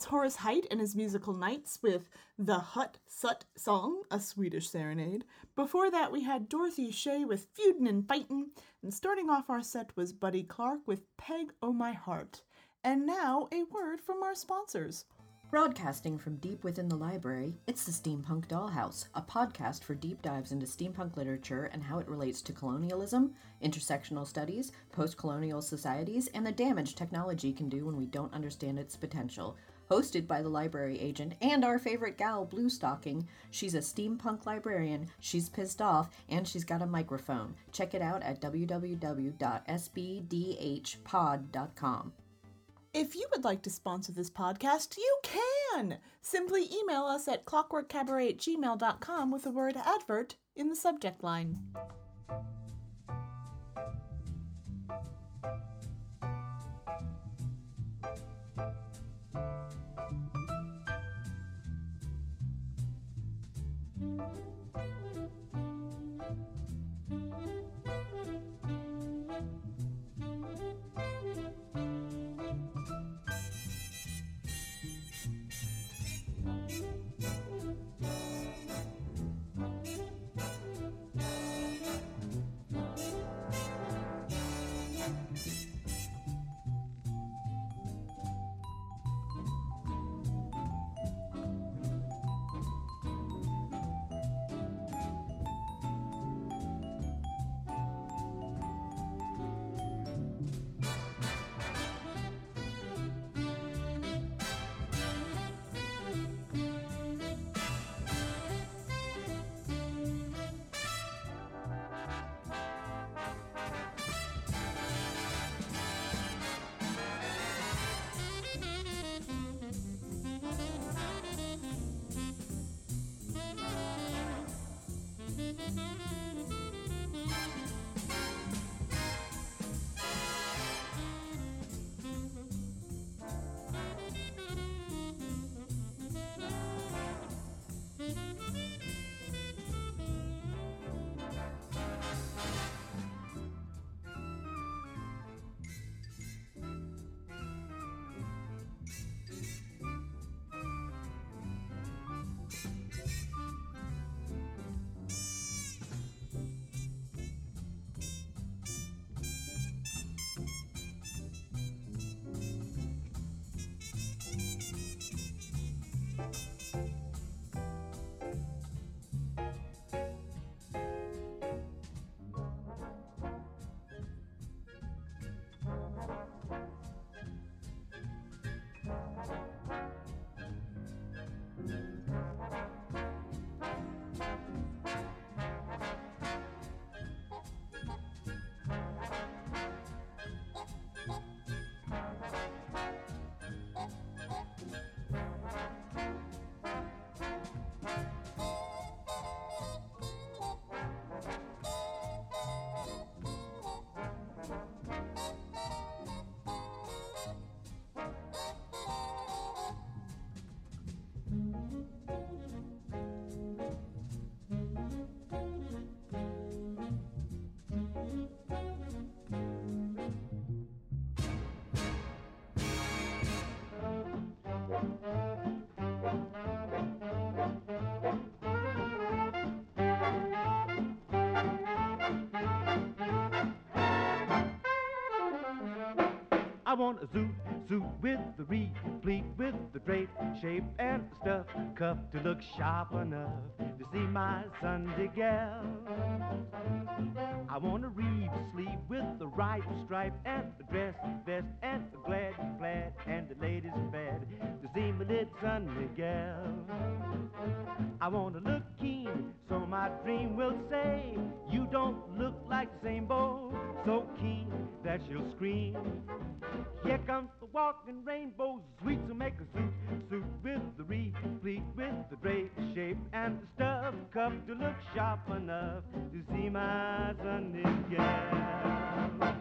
Horace Heidt and his musical Knights with the Hut Sut Song, a Swedish serenade. Before that, we had Dorothy Shea with Feudin' and Fightin', and starting off our set was Buddy Clark with Peg O' My Heart. And now, a word from our sponsors. Broadcasting from deep within the library, it's the Steampunk Dollhouse, a podcast for deep dives into steampunk literature and how it relates to colonialism, intersectional studies, post-colonial societies, and the damage technology can do when we don't understand its potential. Hosted by the library agent and our favorite gal, Blue Stocking. She's a steampunk librarian, she's pissed off, and she's got a microphone. Check it out at w w w dot s b d h pod dot com. If you would like to sponsor this podcast, you can! Simply email us at clockwork cabaret at gmail dot com with the word advert in the subject line. want a zoot, suit with the replete, with the drape, shape, and stuff, cuff to look sharp enough to see my Sunday gal. I want a reeve sleeve with the right stripe, and the dress vest, and the glad plaid, and the ladies' bed to see my little Sunday gal. I want to look keen, so my dream will say, you don't look like the same boy, so keen that she'll scream. Here comes the walking rainbow, sweet to make a suit, suit with the replete, with the drape, shape, and the stuff, cuff to look sharp enough to see my Sunday gal.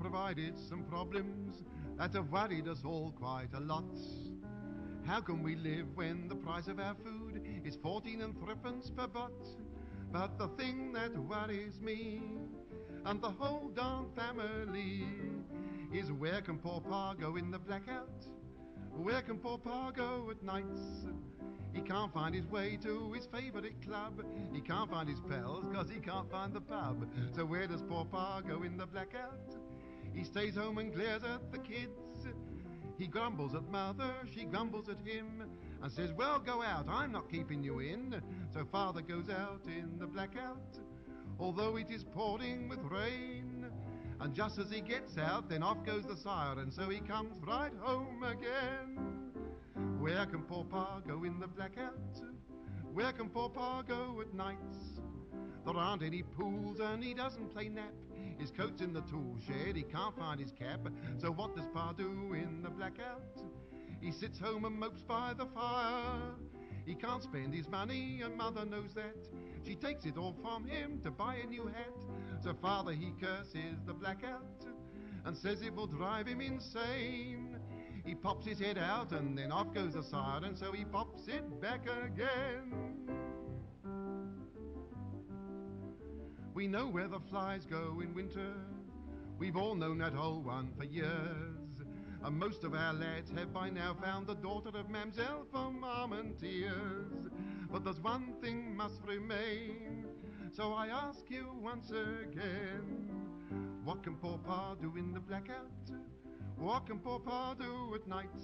Provided some problems that have worried us all quite a lot. How can we live when the price of our food is fourteen and threepence per butt? But the thing that worries me and the whole darn family is where can poor Pa go in the blackout? Where can poor Pa go at nights? He can't find his way to his favourite club. He can't find his pals because he can't find the pub. So where does poor Pa go in the blackout? He stays home and glares at the kids. He grumbles at mother, she grumbles at him, and says, well, go out, I'm not keeping you in. So father goes out in the blackout, although it is pouring with rain. And just as he gets out, then off goes the siren, so he comes right home again. Where can poor Pa go in the blackout? Where can poor Pa go at nights? There aren't any pools and he doesn't play nap. His coat's in the tool shed, he can't find his cap. So what does Pa do in the blackout? He sits home and mopes by the fire. He can't spend his money and mother knows that. She takes it all from him to buy a new hat. So father he curses the blackout and says it will drive him insane. He pops his head out and then off goes the siren, so he pops it back again. We know where the flies go in winter. We've all known that old one for years. And most of our lads have by now found the daughter of Mamselle from Armentiers. But there's one thing must remain. So I ask you once again, what can poor Pa do in the blackout? What can poor Pa do at nights?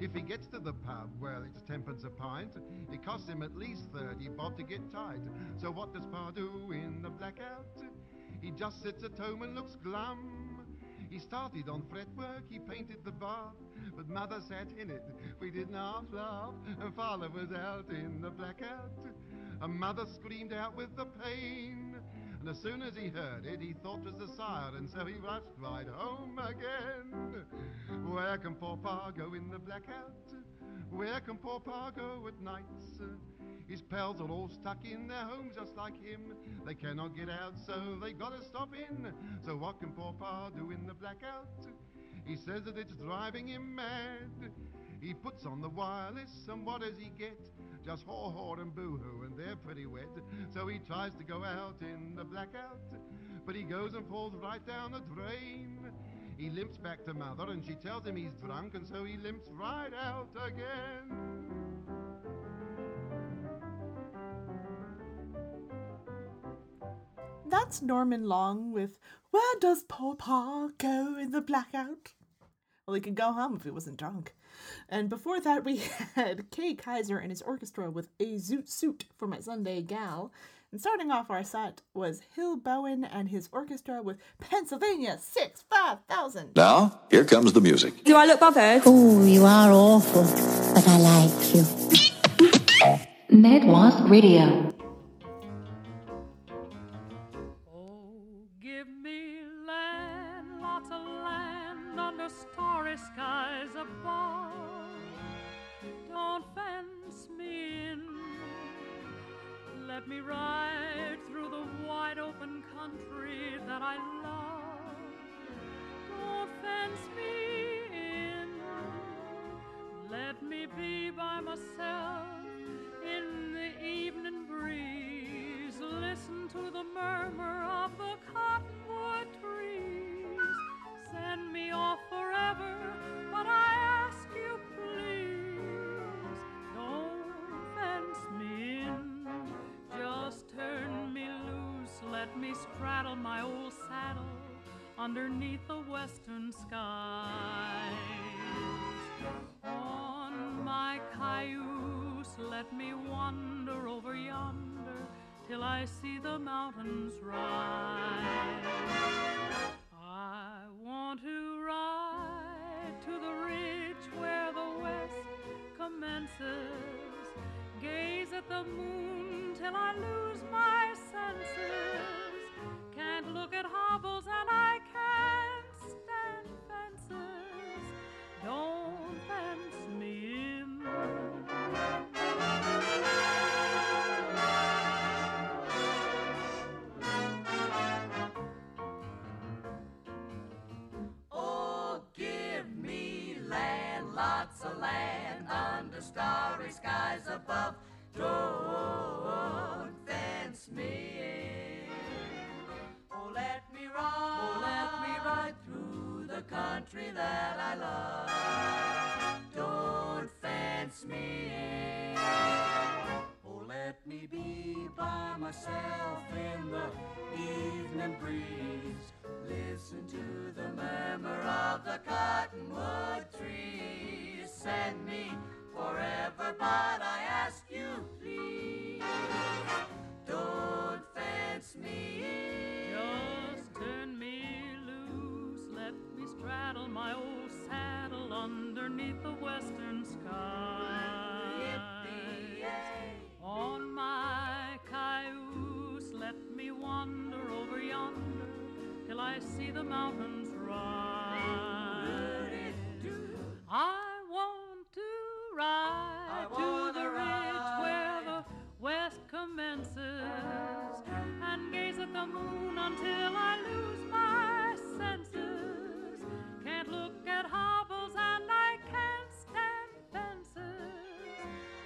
If he gets to the pub, well, it's tenpence a pint. It costs him at least thirty bob to get tight. So what does Pa do in the blackout? He just sits at home and looks glum. He started on fretwork, he painted the bath, but mother sat in it, we didn't half laugh, and father was out in the blackout, and mother screamed out with the pain, and as soon as he heard it, he thought 'twas the sire, and so he rushed right home again. Where can poor Pa go in the blackout? Where can poor Pa go at nights? His pals are all stuck in their homes just like him. They cannot get out, so they gotta stop in. So what can poor Pa do in the blackout? He says that it's driving him mad. He puts on the wireless, and what does he get? Just haw-haw and boo-hoo, and they're pretty wet. So he tries to go out in the blackout, but he goes and falls right down the drain. He limps back to mother, and she tells him he's drunk, and so he limps right out again. That's Norman Long with Where Does Poor Pa Go in the Blackout? Well, he could go home if he wasn't drunk. And before that, we had Kay Kaiser and his orchestra with A Zoot Suit for My Sunday Gal. And starting off our set was Hill Bowen and his orchestra with Pennsylvania six five thousand. Now, here comes the music. Do I look bothered? Oh, you are awful, but I like you. Mad Wasp Radio. Starry skies above, don't fence me in, let me ride through the wide open country that I love, don't fence me in, let me be by myself in the evening breeze, listen to the murmur of the cottonwood trees. Send me off forever, but I ask you please, don't fence me in, just turn me loose, let me straddle my old saddle underneath the western skies. On my cayuse, let me wander over yonder till I see the mountains rise. I want to ride to the ridge where the west commences, gaze at the moon till I lose my senses, can't look at hobbles and I can't stand fences, don't fence me in. Lots of land under starry skies above, don't fence me in. Oh, let me ride, oh, let me ride through the country that I love, don't fence me in. Oh, let me be by myself in the evening breeze, listen to the murmur of the cottonwood trees. Send me forever, but I ask you please, don't fence me in. Just turn me loose, let me straddle my old saddle underneath the western skies. On my cayuse, let me wander over yonder till I see the mountains rise. I want to ride to the ridge where the west commences, and gaze at the moon until I lose my senses, can't look at hobbles and I can't stand fences,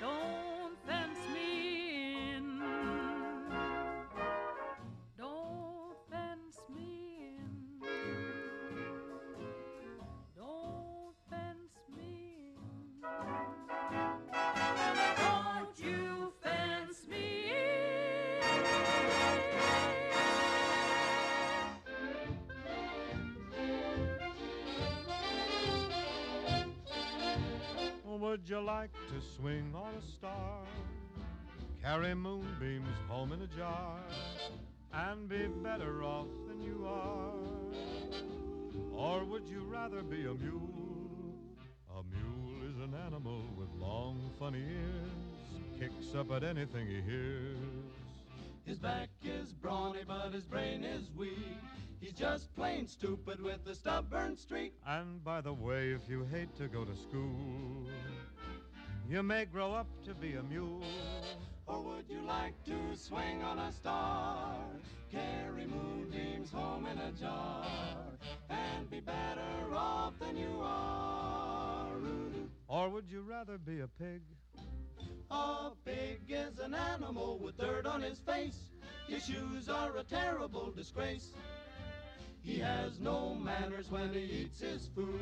don't fence me in, don't fence me in. Would you like to swing on a star, carry moonbeams home in a jar, and be better off than you are? Or would you rather be a mule? A mule is an animal with long, funny ears, kicks up at anything he hears. His back is brawny, but his brain is weak. He's just plain stupid with a stubborn streak. And by the way, if you hate to go to school, you may grow up to be a mule. Or would you like to swing on a star, carry moonbeams home in a jar, and be better off than you are? Or would you rather be a pig? A pig is an animal with dirt on his face. His shoes are a terrible disgrace. He has no manners when he eats his food.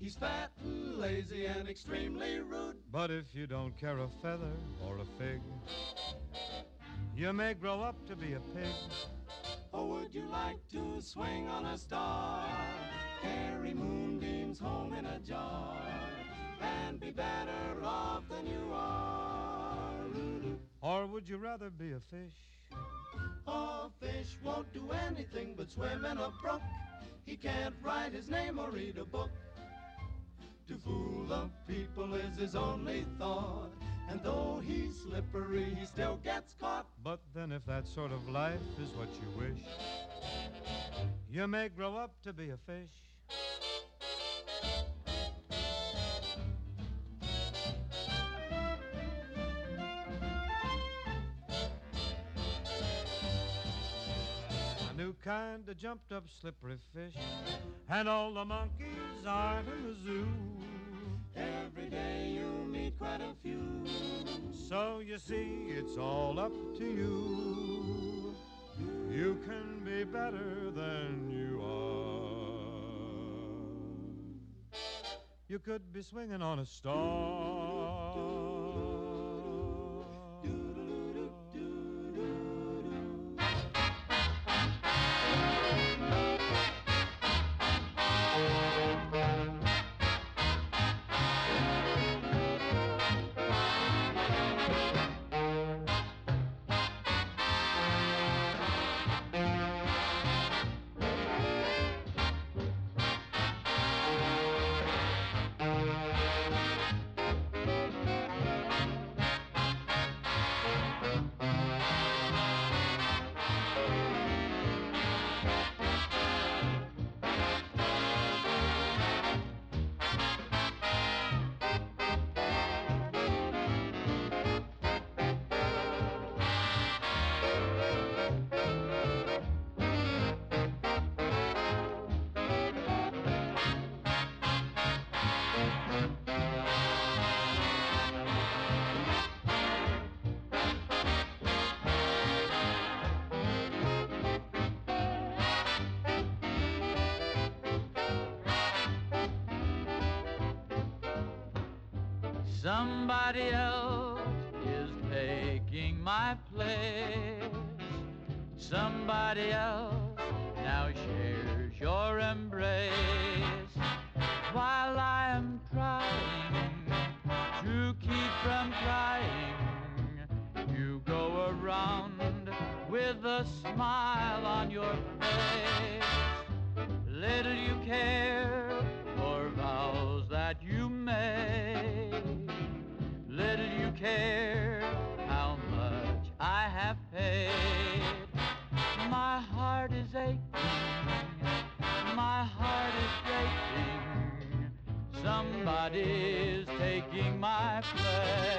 He's fat and lazy and extremely rude. But if you don't care a feather or a fig, you may grow up to be a pig. Or would you like to swing on a star, carry moonbeams home in a jar, and be better off than you are? Or would you rather be a fish? A fish won't do anything but swim in a brook. He can't write his name or read a book. To fool the people is his only thought, and though he's slippery, he still gets caught. But then if that sort of life is what you wish, you may grow up to be a fish. New kind of jumped up slippery fish, and all the monkeys aren't in the zoo. Every day you meet quite a few, so you see it's all up to you. You can be better than you are. You could be swinging on a star. Somebody else is taking my place. Somebody else now shares your embrace. While I am trying to keep from crying, you go around with a smile on your face. Little you care for vows that you made. Little you care how much I have paid. My heart is aching, my heart is breaking. Somebody is taking my place.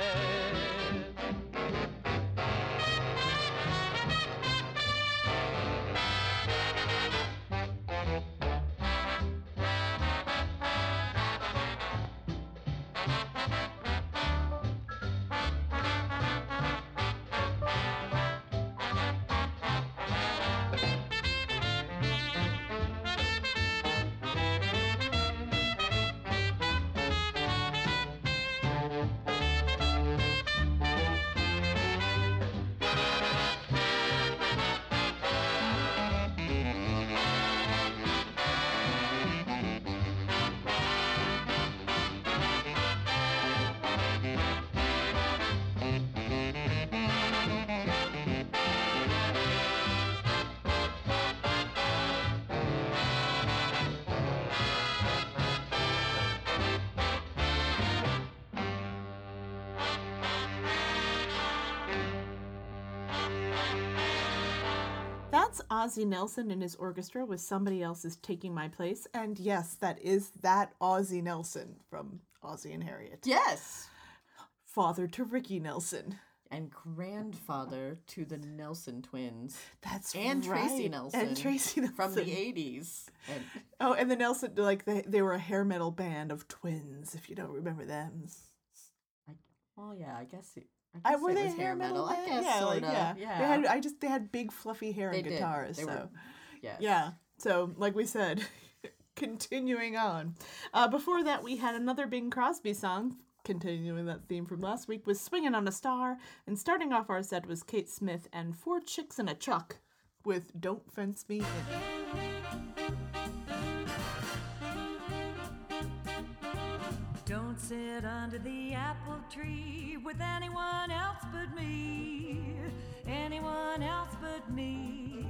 That's Ozzie Nelson and his orchestra with Somebody Else Is Taking My Place. And yes, that is that Ozzie Nelson from Ozzie and Harriet. Yes. Father to Ricky Nelson. And grandfather to the Nelson twins. That's and right. And Tracy Nelson. And Tracy Nelson. From the eighties. And oh, and the Nelson, like, they, they were a hair metal band of twins, if you don't remember them. I, well, yeah, I guess it. I, I were they hair metal? metal I guess yeah, sort like, of. Yeah. yeah. They had I just they had big fluffy hair they and did. guitars. They so were, yes. Yeah. So like we said, continuing on. Uh, before that we had another Bing Crosby song, continuing that theme from last week, was Swingin' on a Star, and starting off our set was Kate Smith and Four Chicks and a Chuck with Don't Fence Me In. Don't sit under the apple tree with anyone else but me, anyone else but me,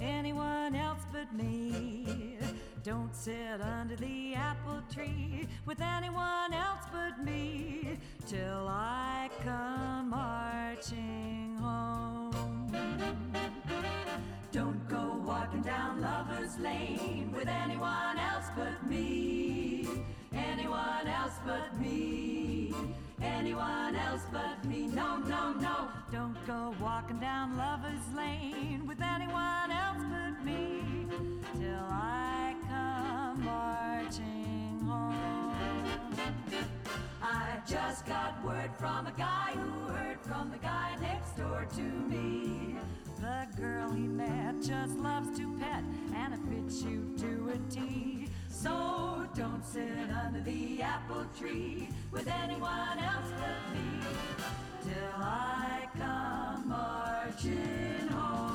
anyone else but me. Don't sit under the apple tree with anyone else but me, till I come marching home. Don't go walking down Lover's Lane with anyone else but me, anyone else but me, anyone else but me. No, no, no. Don't go walking down Lover's Lane with anyone else but me, till I come marching home. I just got word from a guy who heard from the guy next door to me. The girl he met just loves to pet, and it fits you to a T. So don't sit under the apple tree with anyone else but me, till I come marching home.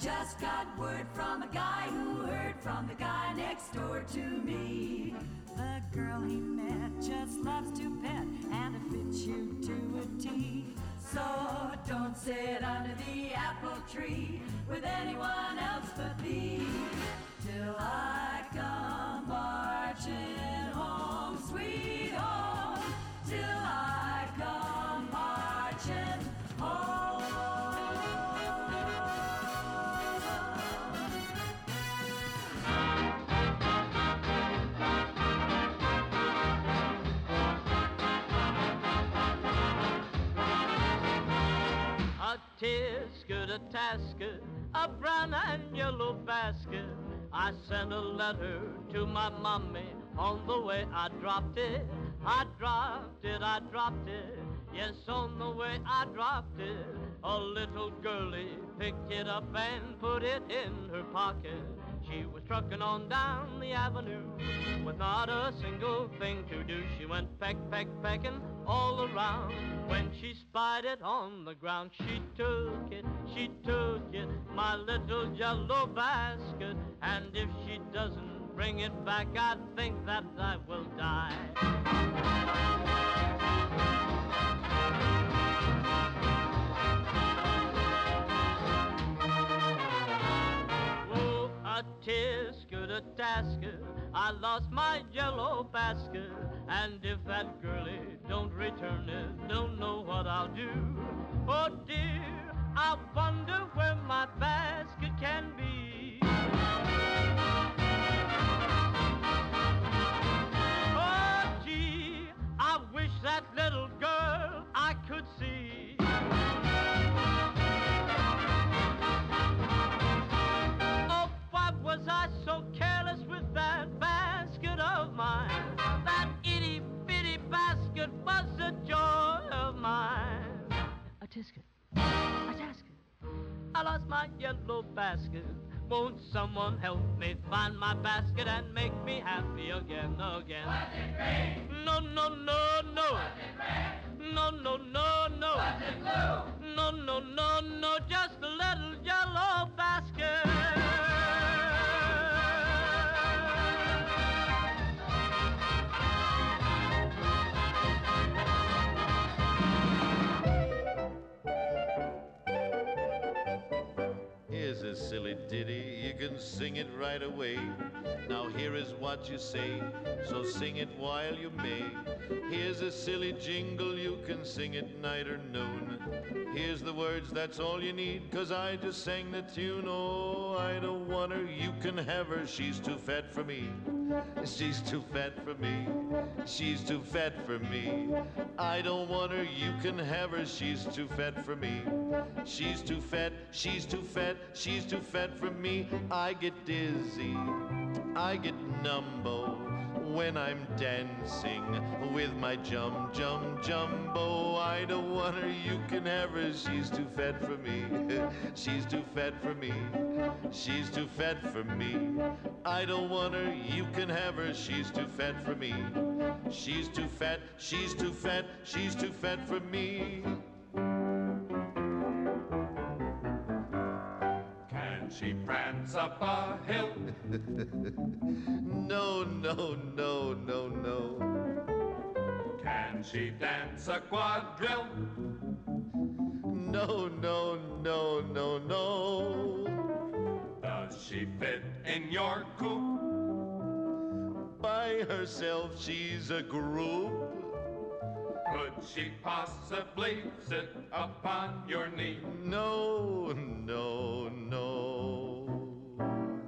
Just got word from a guy who heard from the guy next door to me. The girl he met just loves to pet, and it fits you to a T. So don't sit under the apple tree with anyone else but me, till I come marching home, sweet home, till I come marching home. Tisket, a tasket, a brown and yellow basket. I sent a letter to my mommy. On the way I dropped it, I dropped it, I dropped it. Yes, on the way I dropped it. A little girlie picked it up and put it in her pocket. She was trucking on down the avenue with not a single thing to do. She went peck, peck, pecking all around. When she spied it on the ground, she took it, she took it, my little yellow basket. And if she doesn't bring it back, I think that I will die. Oh, a tisket, a tasket, I lost my yellow basket. And if that girlie don't return it, don't know what I'll do. Oh dear, I wonder where my basket can be. Oh gee, I wish that little girl I could see. Oh, why was I so careless with that basket of mine? That basket was a joy of mine. A tisket, a tasket, I lost my yellow basket. Won't someone help me find my basket and make me happy again, again? Was it green? No, no, no, no. Was it red? No, no, no, no. Was it blue? No, no, no, no. Just a little yellow basket. silly ditty, you can sing it right away. Now here is what you say, so sing it while you may. Here's a silly jingle, you can sing it night or noon. Here's the words, that's all you need, 'cause I just sang the tune. Oh, I don't want her, you can have her, she's too fat for me. She's too fat for me, she's too fat for me. I don't want her, you can have her, she's too fat for me. She's too fat, she's too fat, she's too fat for me. I get dizzy, I get numbo when I'm dancing with my jum jum jumbo. I don't want her, you can have her, she's too fat for me. She's too fat for me, she's too fat for me. I don't want her, you can have her, she's too fat for me. She's too fat, she's too fat, she's too fat for me. She prance up a hill. No, no, no, no, no. Can she dance a quadrille? No, no, no, no, no. Does she fit in your coupe? By herself, she's a group. Could she possibly sit upon your knee? No, no, no.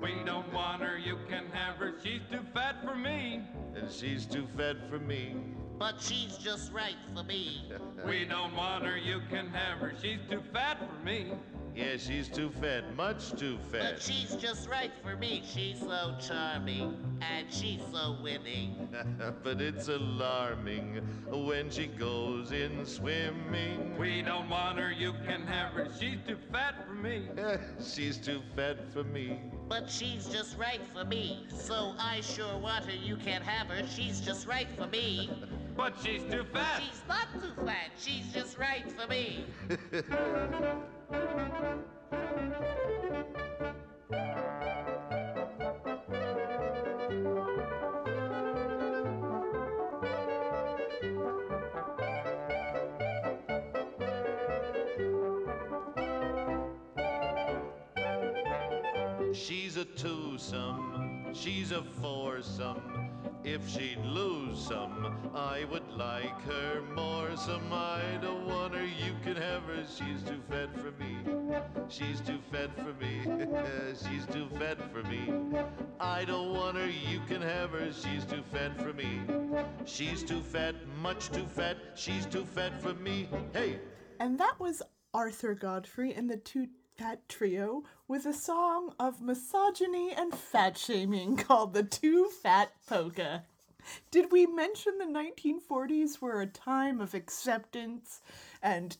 We don't want her, you can have her, she's too fat for me. And she's too fat for me. But she's just right for me. We don't want her, you can have her, she's too fat for me. Yeah, she's too fat, much too fat. But she's just right for me. She's so charming, and she's so winning. But it's alarming when she goes in swimming. We don't want her, you can have her. She's too fat for me. She's too fat for me. But she's just right for me. So I sure want her, you can't have her. She's just right for me. But she's too fat. She's not too fat. She's just right for me. She's a twosome, she's a foursome. If she'd lose some, I would like her more. Some, I don't want her, you can have her, she's too fat for me. She's too fat for me, she's too fat for me. I don't want her, you can have her, she's too fat for me. She's too fat, much too fat, she's too fat for me, hey! And that was Arthur Godfrey and the Two Fat Trio with a song of misogyny and fat shaming called The Two Fat Polka. Did we mention the nineteen forties were a time of acceptance and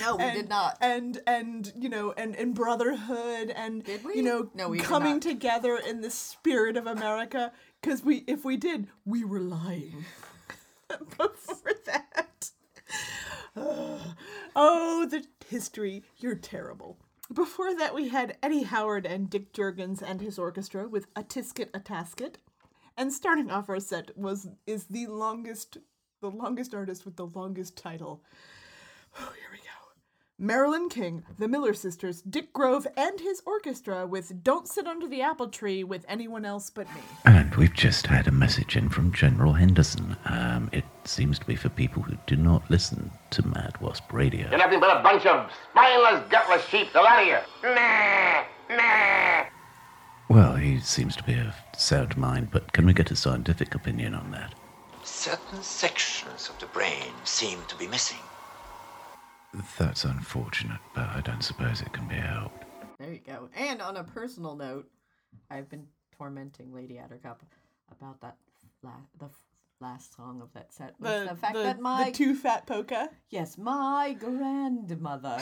No, we and, did not. And and you know, and, and brotherhood and did we? you know no, we coming together in the spirit of America, because we if we did, we were lying before that. Oh, the history, you're terrible. Before that, we had Eddie Howard and Dick Jurgens and his orchestra with A Tisket, A Tasket. And starting off our set was is the longest, the longest artist with the longest title. Oh, here we go. Marilyn King, the Miller Sisters, Dick Grove, and his orchestra with Don't Sit Under the Apple Tree with Anyone Else But Me. And we've just had a message in from General Henderson. Um, it seems to be for people who do not listen to Mad Wasp Radio. You're nothing but a bunch of spineless, gutless sheep. The lot of you. Nah, nah. Well, he seems to be of sound mind, but can we get a scientific opinion on that? Certain sections of the brain seem to be missing. That's unfortunate, but I don't suppose it can be helped. There you go. And on a personal note, I've been tormenting Lady Attercop about that la- the f- last song of that set. The, the fact the, that my... The Two Fat Polka? Yes, my grandmother,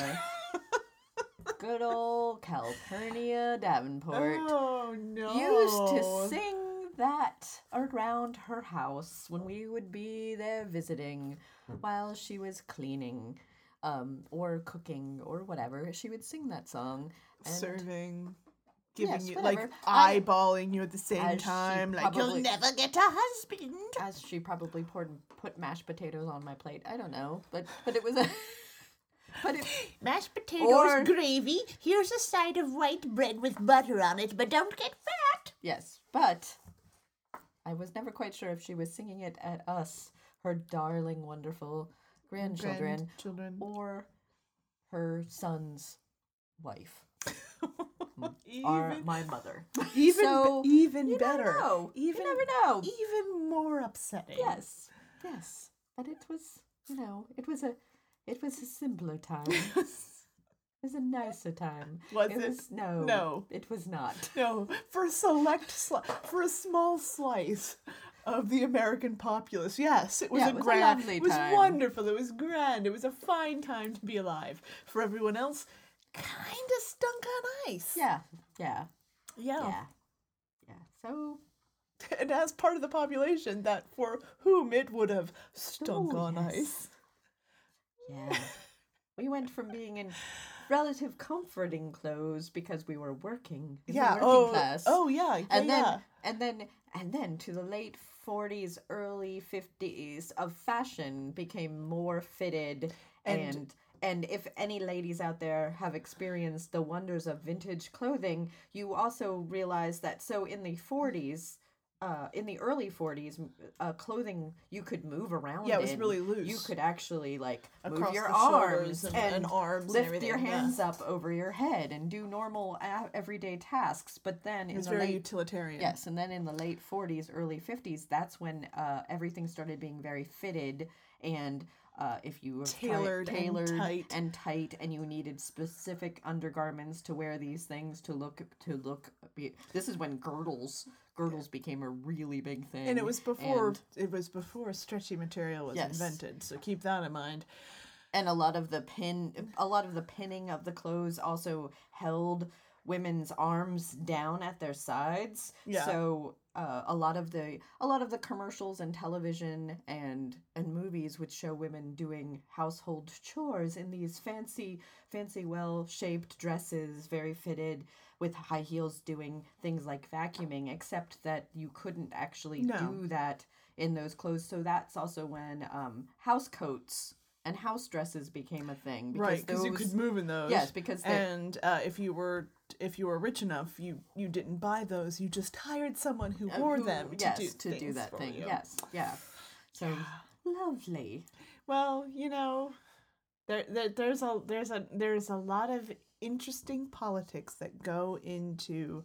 good old Calpurnia Davenport, oh, no. used to sing that around her house when we would be there visiting while she was cleaning. Um, or cooking or whatever, she would sing that song. And serving, giving yes, you whatever. like eyeballing I, you at the same time, like probably, you'll never get a husband. As she probably poured put mashed potatoes on my plate, I don't know, but but it was a But if, mashed potatoes, or, gravy, here's a side of white bread with butter on it, but don't get fat. Yes, but I was never quite sure if she was singing it at us, her darling, wonderful grandchildren, grandchildren. or her son's wife. even, are my mother. Even, so, even you better. Never know. Even, you never know. Even more upsetting. Yes, yes. But it was, you know, it was a, it was a simpler time. It was a nicer time. Was it? it? Was, no, no, it was not. No, for a select, sli- for a small slice of the American populace. Yes, it was yeah, a it was grand, a it was time. Wonderful. It was grand. It was a fine time to be alive. For everyone else, kind of stunk on ice. Yeah, yeah, yeah, yeah. yeah. So. And as part of the population that for whom it would have stunk oh, on yes. ice. Yeah. We went from being in relative comforting clothes because we were working in yeah. the working oh, class. Oh, yeah. yeah and then yeah. and then and then to the late forties, early fifties of fashion became more fitted and, and And if any ladies out there have experienced the wonders of vintage clothing, you also realize that so in the forties, uh, in the early forties, uh, clothing, you could move around. Yeah, it was in. really loose. You could actually, like, Across move your arms and, and, and arms lift and your hands yeah. up over your head and do normal uh, everyday tasks. But then in it's the very late, utilitarian. Yes, and then in the late forties, early fifties, that's when uh, everything started being very fitted and... Uh, if you were tailored, t- tailored and, tight. and tight, and you needed specific undergarments to wear these things to look to look, be, this is when girdles girdles became a really big thing, and it was before and, it was before stretchy material was yes. invented. So keep that in mind. And a lot of the pin, a lot of the pinning of the clothes also held women's arms down at their sides. Yeah. So. Uh, a lot of the a lot of the commercials and television and and movies would show women doing household chores in these fancy fancy well shaped dresses, very fitted with high heels, doing things like vacuuming, except that you couldn't actually no. do that in those clothes. So that's also when um, house coats and house dresses became a thing, because right? Because you could move in those. Yes, because they, and uh, if you were. If you were rich enough, you, you didn't buy those. You just hired someone who uh, wore who, them to yes, do to things do that for thing. You. Yes, yeah. So lovely. Well, you know, there, there there's a there's a there's a lot of interesting politics that go into,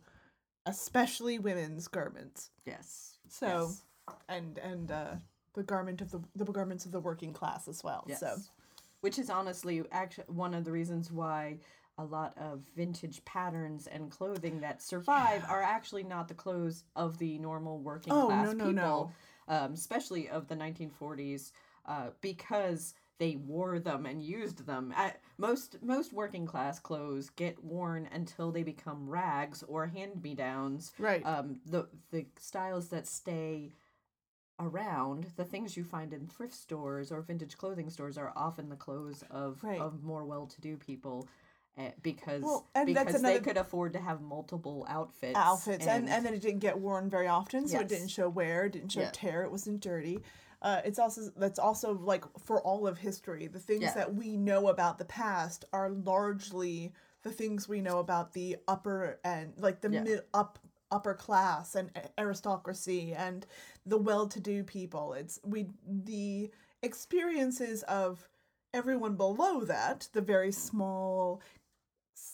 especially women's garments. Yes. So, yes. and and uh, the garment of the the garments of the working class as well. Yes. So, which is honestly actually one of the reasons why. A lot of vintage patterns and clothing that survive yeah. are actually not the clothes of the normal working oh, class no, no, people, no. Um, especially of the nineteen forties, uh, because they wore them and used them. I, most most working class clothes get worn until they become rags or hand-me-downs. Right. Um, the the styles that stay around, the things you find in thrift stores or vintage clothing stores are often the clothes of, right. of more well-to-do people. Because well, because they could afford to have multiple outfits. Outfits, and, and, and then it didn't get worn very often, so yes. it didn't show wear, it didn't show yeah. tear, it wasn't dirty. Uh, it's also That's also, like, for all of history, the things yeah. that we know about the past are largely the things we know about the upper end, like the yeah. mid up upper class and aristocracy and the well-to-do people. It's we the experiences of everyone below that, the very small...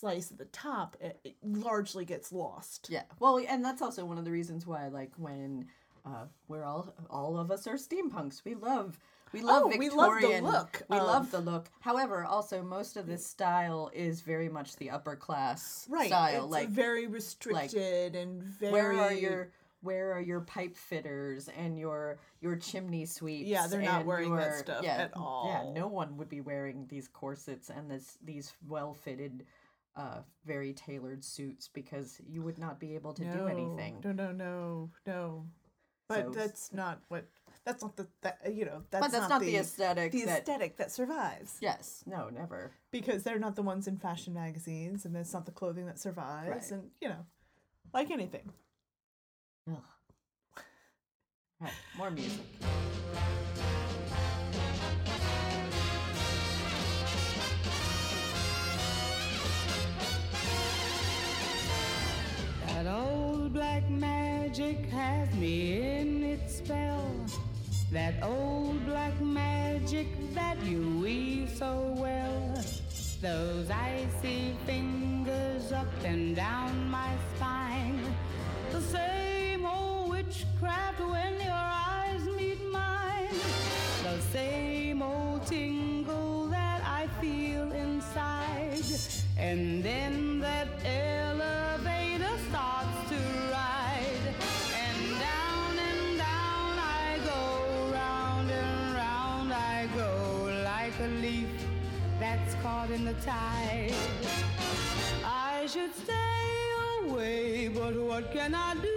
slice at the top, it, it largely gets lost. Yeah. Well, and that's also one of the reasons why, like, when uh, we're all, all of us are steampunks. We love, we love oh, Victorian. We love the look. We of... love the look. However, also, most of this style is very much the upper class right. style. It's like very restricted like, and very... Where are your... Where are your pipe fitters and your your chimney sweeps? Yeah, they're not wearing your, that stuff yeah, at all. Yeah, no one would be wearing these corsets and this these well-fitted, uh, very tailored suits because you would not be able to no, do anything. No, no, no, no. But so, that's not what. That's not the that, you know. That's but that's not, not the, the aesthetic. The that, aesthetic that survives. Yes. No. Never. Because they're not the ones in fashion magazines, and it's not the clothing that survives, right. and you know, like anything. Ugh. Right, more music. magic has me in its spell, that old black magic that you weave so well. Those icy fingers up and down my spine, the same old witchcraft when your eyes meet mine, the same old tingle that I feel inside, and then that elevator starts to ride, and down and down I go, round and round I go, like a leaf that's caught in the tide. I should stay away, but what can I do?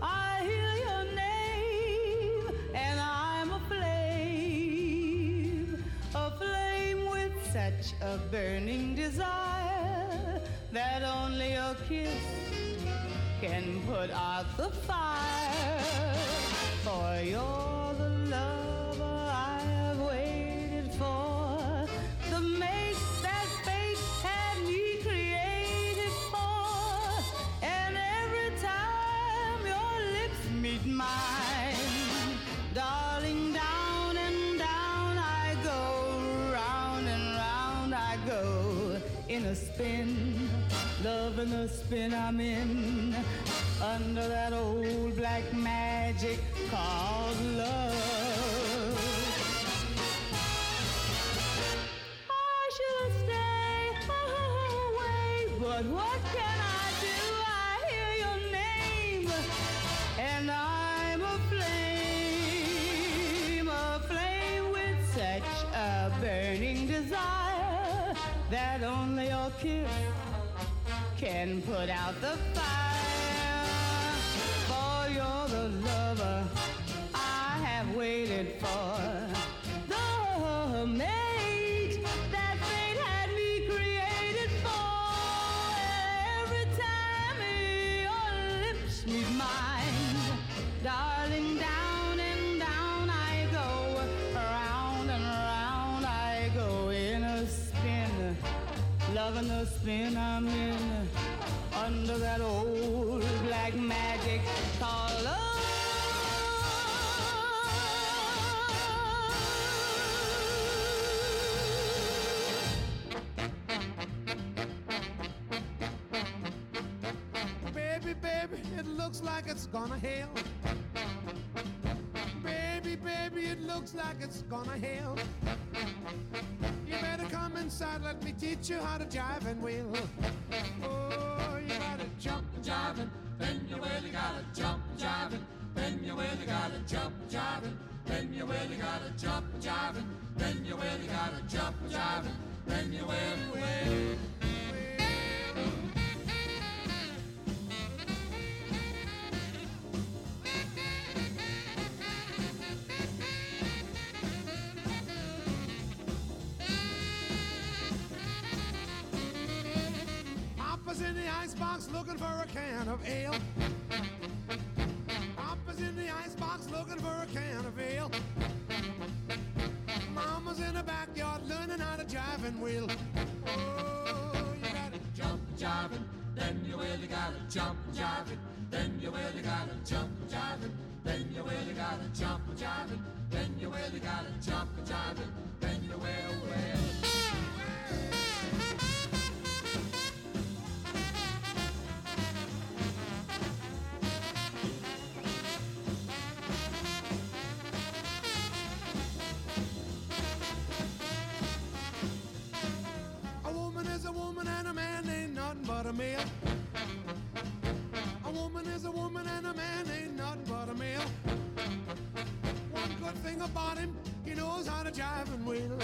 I hear your name and I'm aflame, aflame with such a burning desire that only a kiss can put out the fire. For you're the lover I've waited for, mine. Darling, down and down I go, round and round I go, in a spin, love in a spin I'm in, under that old black magic called love. I should stay away, but what can I? A burning desire that only your kiss can put out the fire. For you're the lover I have waited for, the mate that fate had me created for. Every time your lips meet mine, darling, down and down I go, round and round go, in a spin, loving the spin I'm in, under that old black magic called love. Baby, baby, it looks like it's gonna hail. Baby, baby, it looks like it's gonna hail. You better come inside, let me teach you how to jive and wheel. Oh, you gotta jump and jive and then you really gotta jump and jive and then you really gotta jump and jive and then you really gotta jump and jive and then you really gotta jump and jive and then you really wheel. In the icebox looking for a can of ale. Papa's in the icebox looking for a can of ale. Mama's in the backyard learning how to jive and wheel. Oh, you gotta jump jiving, then you really gotta jump jiving, then you really gotta jump jiving, then you really gotta jump jiving, then you really gotta jump jiving, then you will wheel. A male. A woman is a woman and a man ain't nothing but a male. One good thing about him, he knows how to jive and wheel.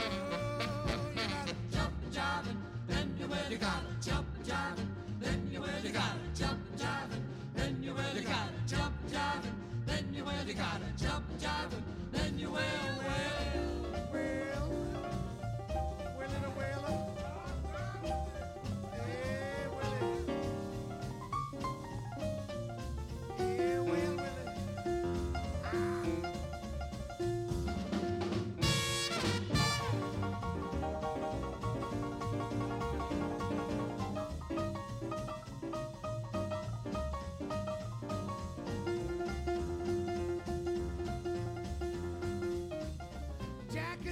Oh, you gotta jump and jive and then you really gotta jump and jive and then you really gotta jump and jive and then you really gotta jump and jive and then you really gotta jump and jive and then you will, will, will.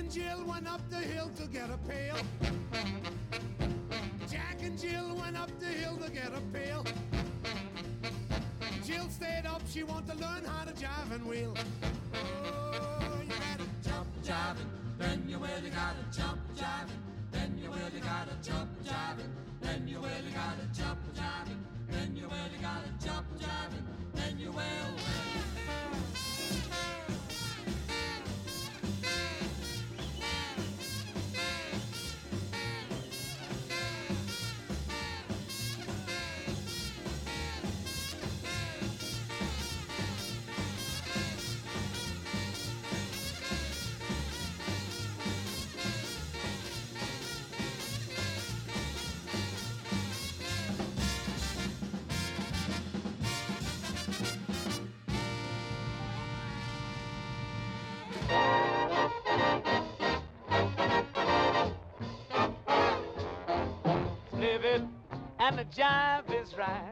and Jill went up the hill to get a pail. Jack and Jill went up the hill to get a pail. Jill stayed up, she wanted to learn how to jive and wheel. Oh, you gotta jump jiving, then you really gotta jump jiving, then you really gotta jump jiving, then you really gotta jump jiving, then you really gotta jump jiving, then you will. And the jive is right.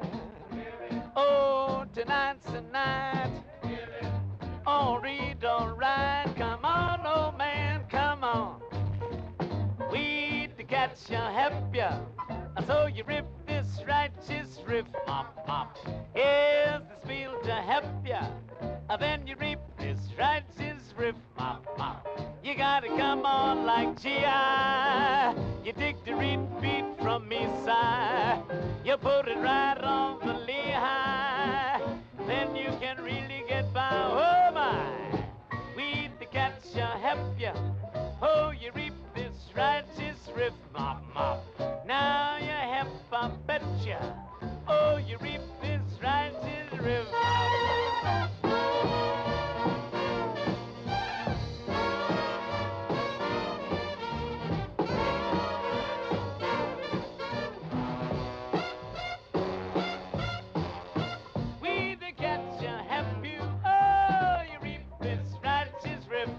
Oh, tonight's the night. Oh, read, all right. Come on, old man, come on. Weed to catch you, help you. So you rip this righteous riff. Mop, mop. Here's this field to help you. Then you reap this righteous riff. Mop, mop. You gotta come on like G I. You dig the repeat from me, side. You put it right on the lehigh. Then you can really get by. Oh, my. Weed the catch ya, help ya. Oh, you reap this righteous riff. Mop, mop. Now you help, I bet ya. Oh, you reap this righteous riff.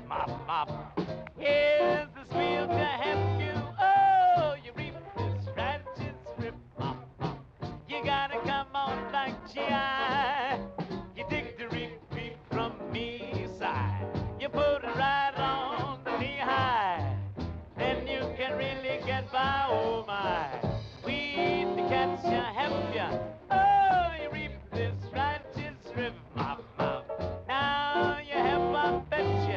Mop, mop. Here's the spiel to help you. Oh, you reap this righteous rip. Mop, mop. You gotta come on like G I. You dig the repeat from me side. You put it right on the knee high. Then you can really get by. Oh my, we the cats ya help ya. Oh, you reap this righteous rip. Mop, mop. Now you have a bet ya.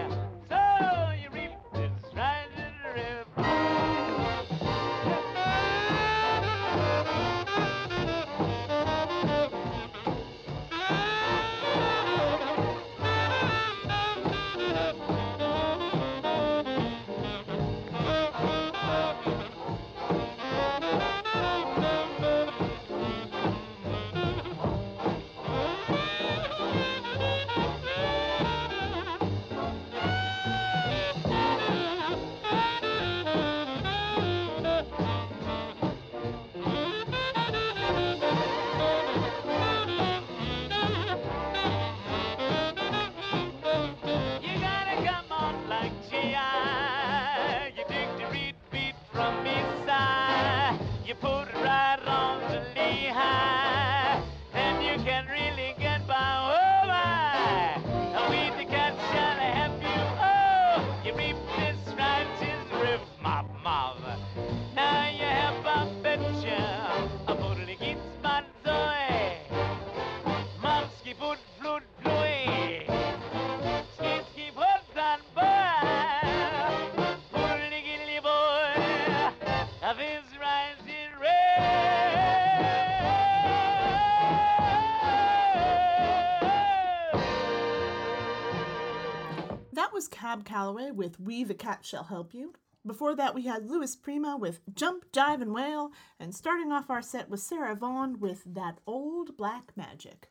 Cab Calloway with We the Cat Shall Help You. Before that, we had Louis Prima with Jump, Jive, and Wail, and starting off our set was Sarah Vaughan with That Old Black Magic.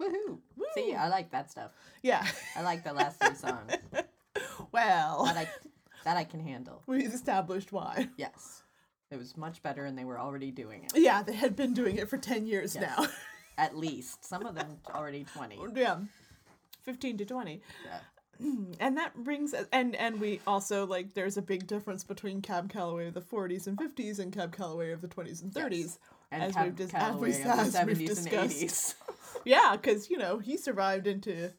Woohoo! Woo. See, I like that stuff. Yeah. I like the last three songs. Well. That I, that I can handle. We've established why. Yes. It was much better, and they were already doing it. Yeah, they had been doing it for ten years yes. now. At least. Some of them already twenty. Yeah. fifteen to twenty. Yeah. And that brings us, and, and we also, like, there's a big difference between Cab Calloway of the forties and fifties and Cab Calloway of the twenties and thirties. Yes. And as Cab we've, Calloway as we, of as the seventies and eighties. Yeah, because, you know, he survived into,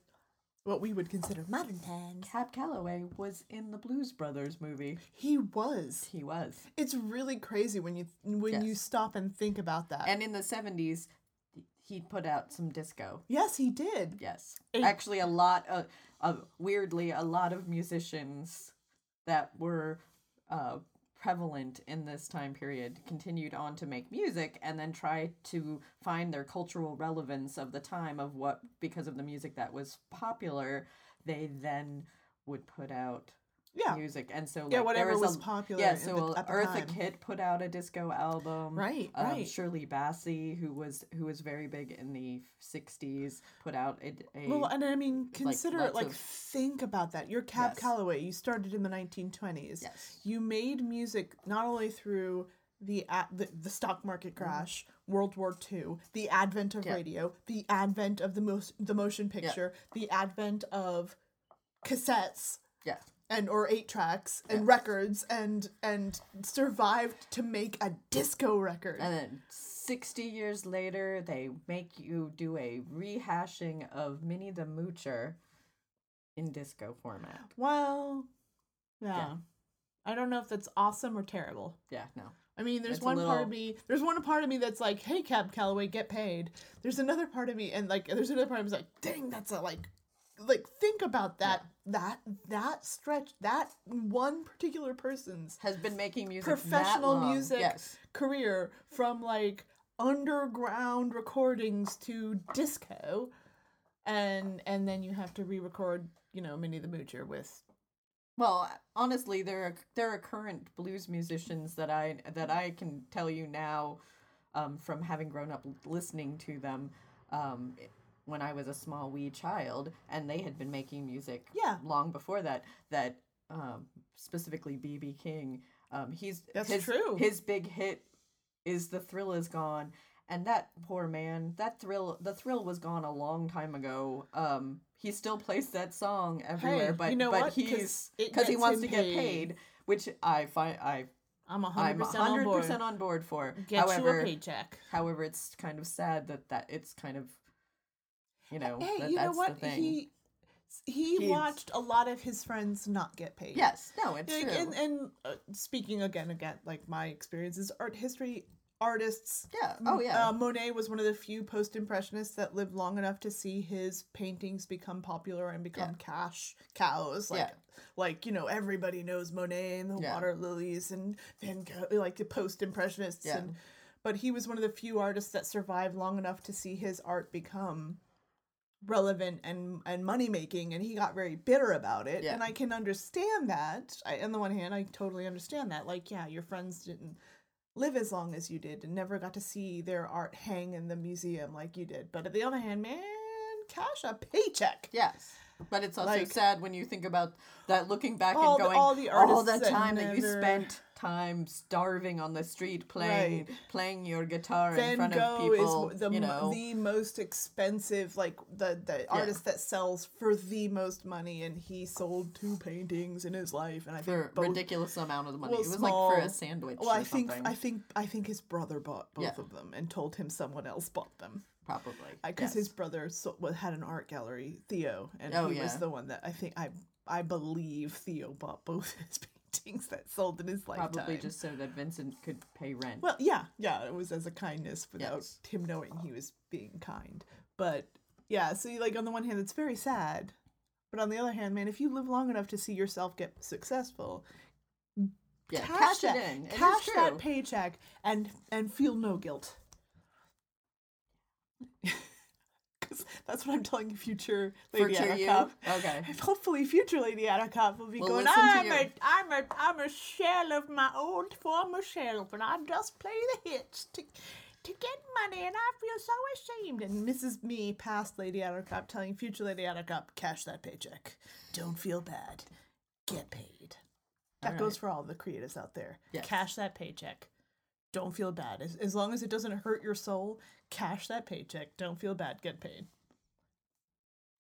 what we would consider modern times. Cab Calloway was in the Blues Brothers movie. He was. He was. It's really crazy when you when yes. you stop and think about that. And in the seventies, he put out some disco. Yes, he did. Yes. It, Actually, a lot of, of, weirdly, a lot of musicians that were uh, prevalent in this time period continued on to make music and then tried to find their cultural relevance of the time of what, because of the music that was popular, they then would put out yeah. music. And so like, yeah, whatever there was, was a, popular yeah, so the, Eartha Kitt put out a disco album. Right, um, right. Shirley Bassey, who was who was very big in the sixties, put out a... a well, and I mean, consider like, it, like, of, think about that. You're Cab yes. Calloway. You started in the nineteen twenties. Yes. You made music not only through the uh, the, the stock market crash, mm-hmm. World War Two, the advent of yeah. radio, the advent of the, most, the motion picture, yeah. the advent of cassettes. Yeah. And or eight tracks and yes. records and and survived to make a disco record. And then sixty years later, they make you do a rehashing of Minnie the Moocher in disco format. Well, yeah. yeah. I don't know if that's awesome or terrible. Yeah, no. I mean, there's it's one little... part of me. There's one part of me that's like, "Hey, Cab Calloway, get paid." There's another part of me, and like, there's another part of me that's like, "Dang, that's a like." Like, think about that, yeah. that, that stretch, that one particular person's has been making music professional that long. music yes. career from like underground recordings to disco. And, and then you have to re-record, you know, Minnie the Moocher with. Well, honestly, there are, there are current blues musicians that I, that I can tell you now, um, from having grown up listening to them, um, it, when I was a small wee child, and they had been making music yeah. long before that, that um, specifically B B. King, um, he's that's his, true. His big hit is The Thrill Is Gone, and that poor man, that thrill, the thrill was gone a long time ago. Um, he still plays that song everywhere, hey, but you know but what? he's because he wants to paid. get paid, which I find I. I'm one hundred percent, I'm one hundred percent on board. on board for. Get however, you a paycheck. However, it's kind of sad that, that it's kind of. You know, hey, that, you that's know what? The thing. He he He's... watched a lot of his friends not get paid. Yes, no, it's like, true. And, and uh, speaking again, again, like my experience is art history artists. Yeah. Oh, yeah. Uh, Monet was one of the few post-impressionists that lived long enough to see his paintings become popular and become yeah. cash cows. Like, yeah. like you know, everybody knows Monet and the yeah. water lilies and Van Gogh, like the post-impressionists. Yeah. And but he was one of the few artists that survived long enough to see his art become relevant and and money making, and he got very bitter about it. Yeah. And I can understand that. I, on the one hand, I totally understand that. Like, yeah, your friends didn't live as long as you did and never got to see their art hang in the museum like you did. But on the other hand, man, cash a paycheck. Yes. But it's also like, sad when you think about that, looking back and going, the, all the all that time that, that you never... spent time starving on the street playing right. playing your guitar Van in front Gogh of people. Is the, you know. the most expensive, like the, the yeah. artist that sells for the most money, and he sold two paintings in his life, and I think for a ridiculous amount of money. It was small, like for a sandwich. Well, or I think something. I think I think his brother bought both yeah. of them and told him someone else bought them. Probably. Because yes. his brother had an art gallery, Theo, and oh, he yeah. was the one that I think, I I believe Theo bought both his paintings that sold in his Probably lifetime. Probably just so that Vincent could pay rent. Well, yeah, yeah, it was as a kindness without yes. him knowing he was being kind. But yeah, so like on the one hand, it's very sad. But on the other hand, man, if you live long enough to see yourself get successful, yeah, cash, cash that, it in. It cash that paycheck and and feel no guilt. Because that's what I'm telling future Lady Attercop. Okay. And hopefully, future Lady Attercop will be we'll going. I'm a, I'm a, I'm a shell of my old former self, and I just play the hits to, to get money, and I feel so ashamed. And Missus Me, past Lady Attercop, telling future Lady Attercop, cash that paycheck. Don't feel bad. Get paid. That right. goes for all the creatives out there. Yes. Cash that paycheck. Don't feel bad. As, as long as it doesn't hurt your soul, cash that paycheck. Don't feel bad. Get paid.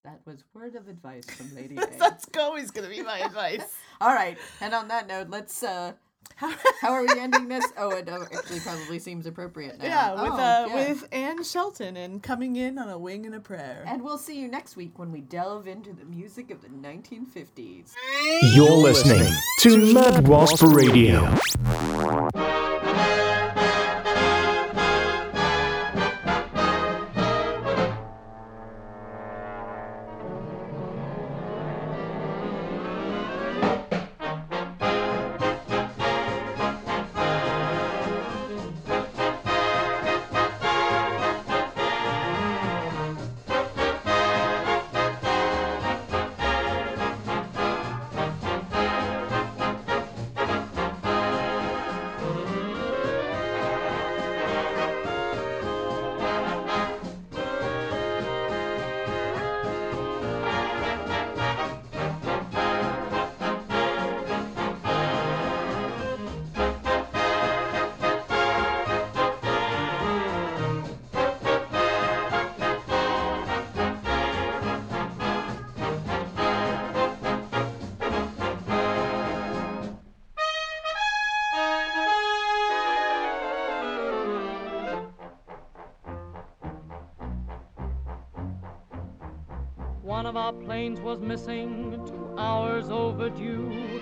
That was word of advice from Lady A. That's always going to be my advice. All right. And on that note, let's... Uh, How, how are we ending this? Oh, it actually probably seems appropriate now. Yeah, with, oh, uh, yeah. with Anne Shelton and Coming In on a Wing and a Prayer. And we'll see you next week when we delve into the music of the nineteen fifties. You're listening to Mad Wasp Radio. One of our planes was missing, two hours overdue.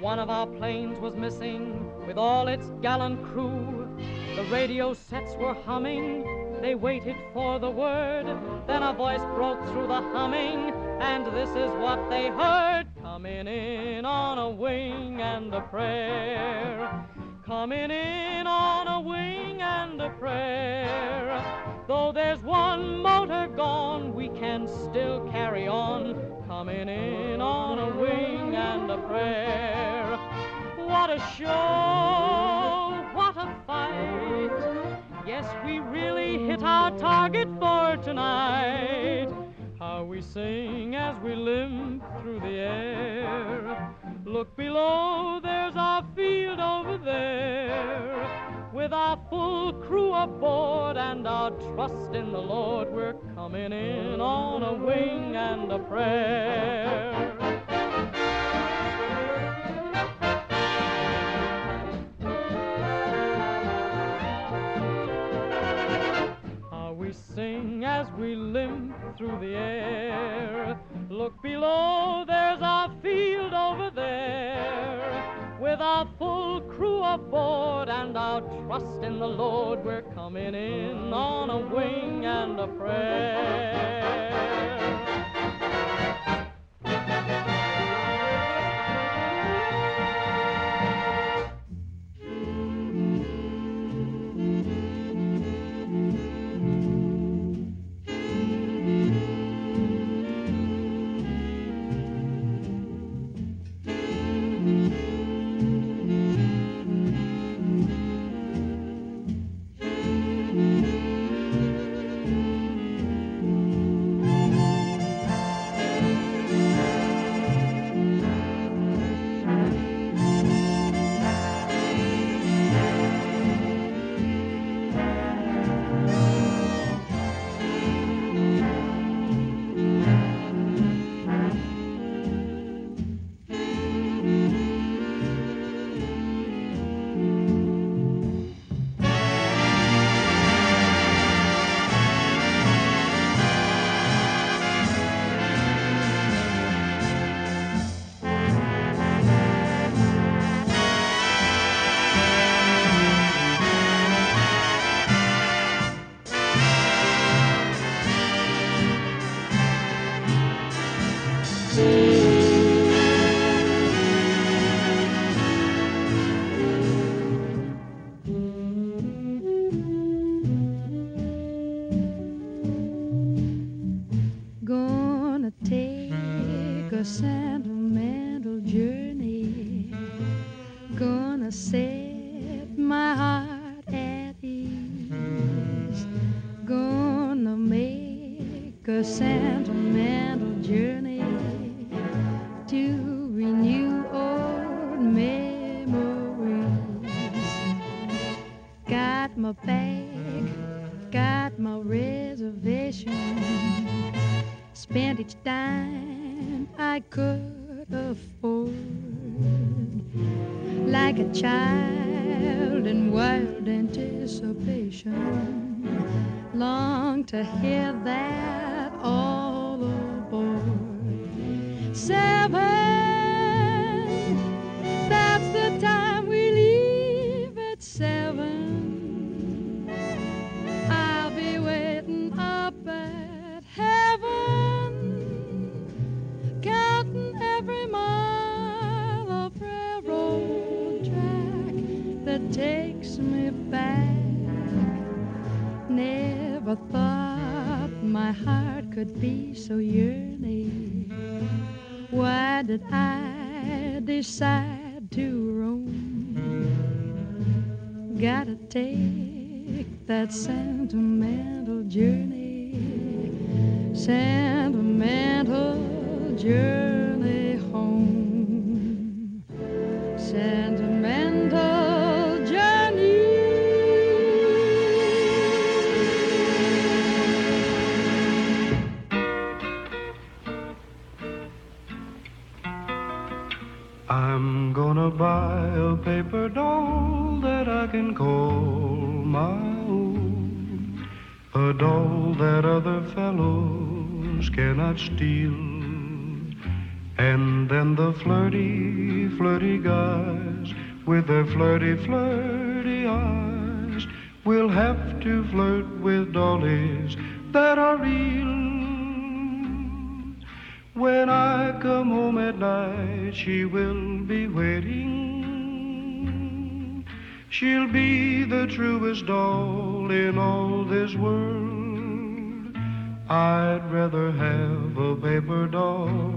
One of our planes was missing, with all its gallant crew. The radio sets were humming, they waited for the word. Then a voice broke through the humming, and this is what they heard. Coming in on a wing and a prayer. Coming in on a wing and a prayer. Though there's one motor gone, we can still carry on. Coming in on a wing and a prayer. What a show, what a fight. Yes, we really hit our target for tonight. How we sing as we limp through the air. Look below, there's our field over there. With our full crew aboard and our trust in the Lord, we're coming in on a wing and a prayer. Sing as we limp through the air. Look below, there's our field over there. With our full crew aboard and our trust in the Lord, we're coming in on a wing and a prayer. like a child in wild anticipation, long to hear that all aboard. Seven, that's the time we leave at seven. I'll be waiting up at heaven, counting every mile of railroad track that takes me back. Never thought my heart could be so yearning. Why did I decide to roam? Gotta take that sentimental journey, sentimental journey home, sentimental. I'm gonna buy a paper doll that I can call my own, a doll that other fellows cannot steal. And then the flirty, flirty guys with their flirty, flirty eyes will have to flirt with dollies that are real. When I come home at night, she will be waiting. She'll be the truest doll in all this world. I'd rather have a paper doll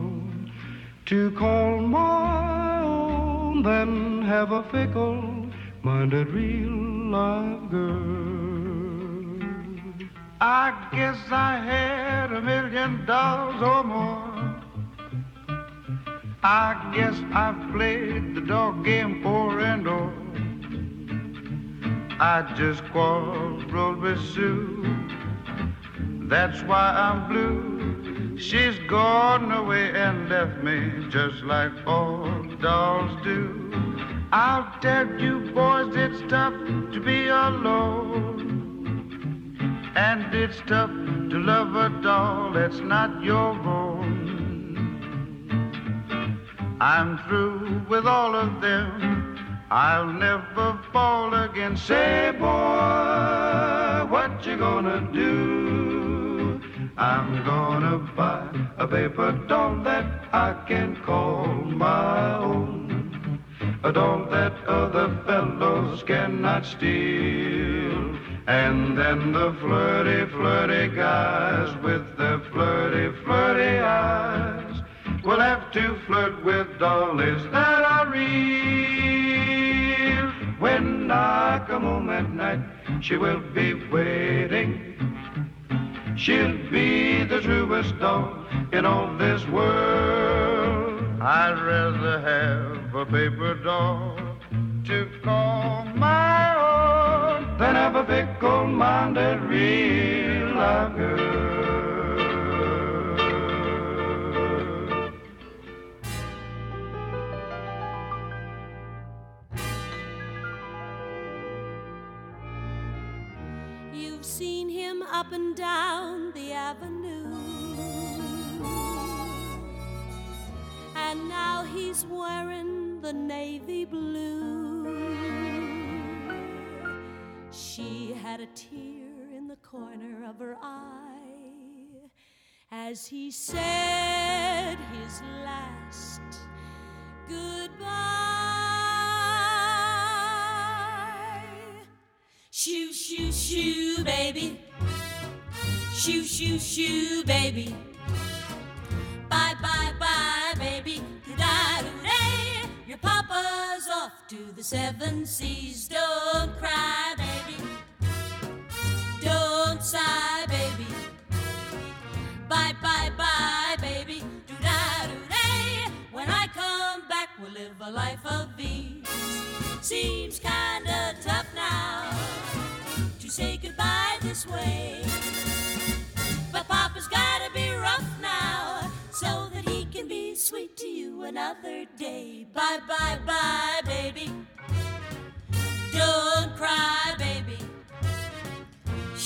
to call my own than have a fickle-minded real-life girl. I guess I had a million dollars or more. I guess I've played the dog game for and all. I just quarreled with Sue, that's why I'm blue. She's gone away and left me just like all dolls do. I'll tell you boys, it's tough to be alone, and it's tough to love a doll that's not your own. I'm through with all of them, I'll never fall again. Say, boy, what you gonna do? I'm gonna buy a paper doll that I can call my own, a doll that other fellows cannot steal. And then the flirty, flirty guys with their flirty, flirty eyes we'll have to flirt with dollies that are real. When I come home at night, she will be waiting. She'll be the truest doll in all this world. I'd rather have a paper doll to call my own than have a fickle-minded real-life girl. Up and down the avenue, and now he's wearing the navy blue. She had a tear in the corner of her eye as he said his last goodbye. Shoo, shoo, shoo, baby. Shoo, shoo, shoo, baby. Bye, bye, bye, baby. Da-da-da-day. Your papa's off to the seven seas. Don't cry, baby. Don't sigh, baby. Bye, bye, bye, baby. Da-da-da-day. When I come back, we'll live a life of ease. Seems kinda tough now to say goodbye this way. But Papa's gotta be rough now so that he can be sweet to you another day. Bye, bye, bye, baby.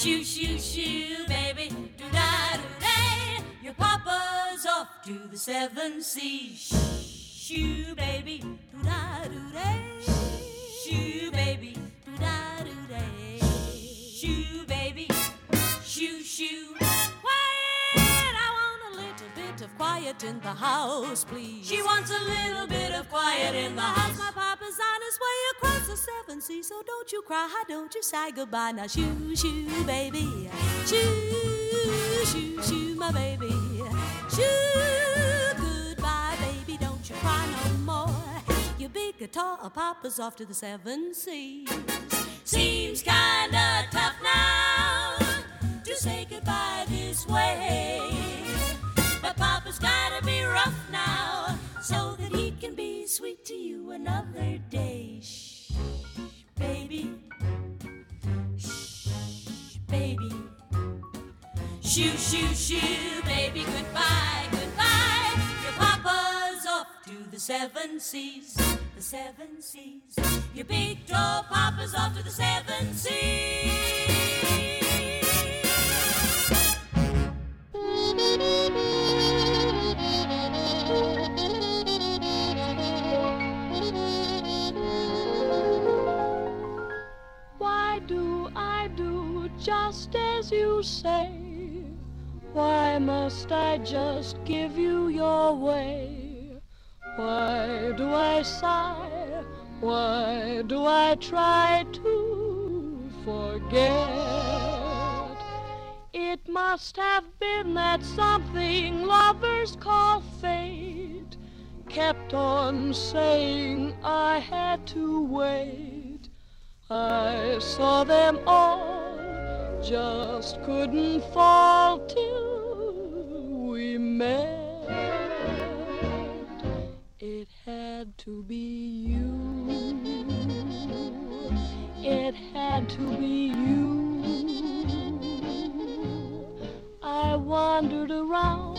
shoo, shoo, shoo, baby, do-da-do-day. Your papa's off to the seven seas. Shoo, shoo, baby, do-da-do-day. Shoo, baby, do-da-do-day. Shoo, baby, shoo, shoo. Well, I want a little bit of quiet in the house, please. She wants a little bit of quiet in the house. My papa's on his way across the seven seas, so don't you cry, don't you say goodbye. Now shoo, shoo, baby, shoo, shoo, shoo, my baby, shoo, goodbye, baby, don't you cry no more. Your big guitar, papa's off to the seven seas. Seems kinda tough now to say goodbye this way, but Papa's gotta be rough now so that he can be sweet to you another day. Shh, baby, shh, baby, shoo, shoo, shoo, baby, goodbye, goodbye. Your Papa's off to the seven seas, the seven seas. Your big toe Papa's off to the seven seas. Why do I do just as you say? Why must I just give you your way? Why do I sigh? Why do I try to forget? It must have been that something lovers call fate kept on saying I had to wait. I saw them all, just couldn't fall till we met. It had to be you. It had to be you. I wandered around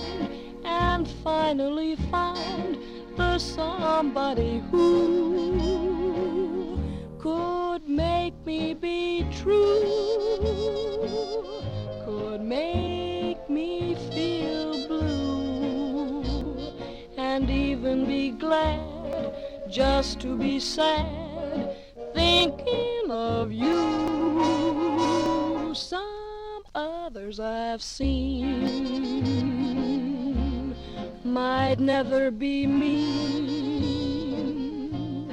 and finally found the somebody who could make me be true, could make me feel blue, and even be glad just to be sad. Thinking of you, some others I've seen might never be mean,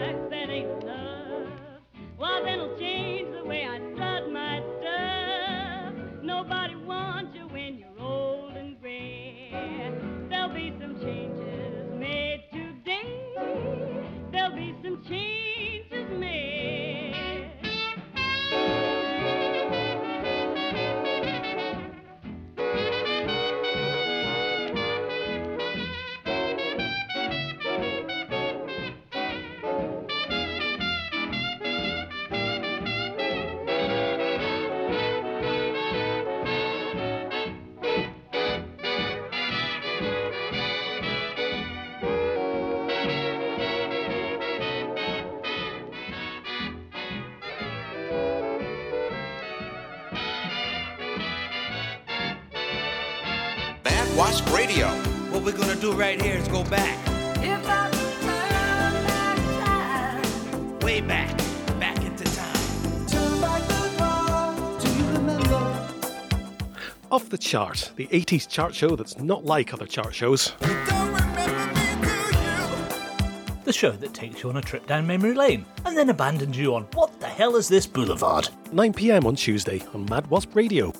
life that ain't love. Well, then it'll change the way I strut my dove. Nobody wants you when you're old and gray. There'll be some changes made today. There'll be some changes made. Wasp Radio. What we're gonna do right here is go back. If I turn back time, way back, back into time. Turn back the wall, do you remember? Off the chart, the eighties chart show that's not like other chart shows. You don't remember me, do you? The show that takes you on a trip down memory lane and then abandons you on what the hell is this boulevard? nine p.m. on Tuesday on Mad Wasp Radio.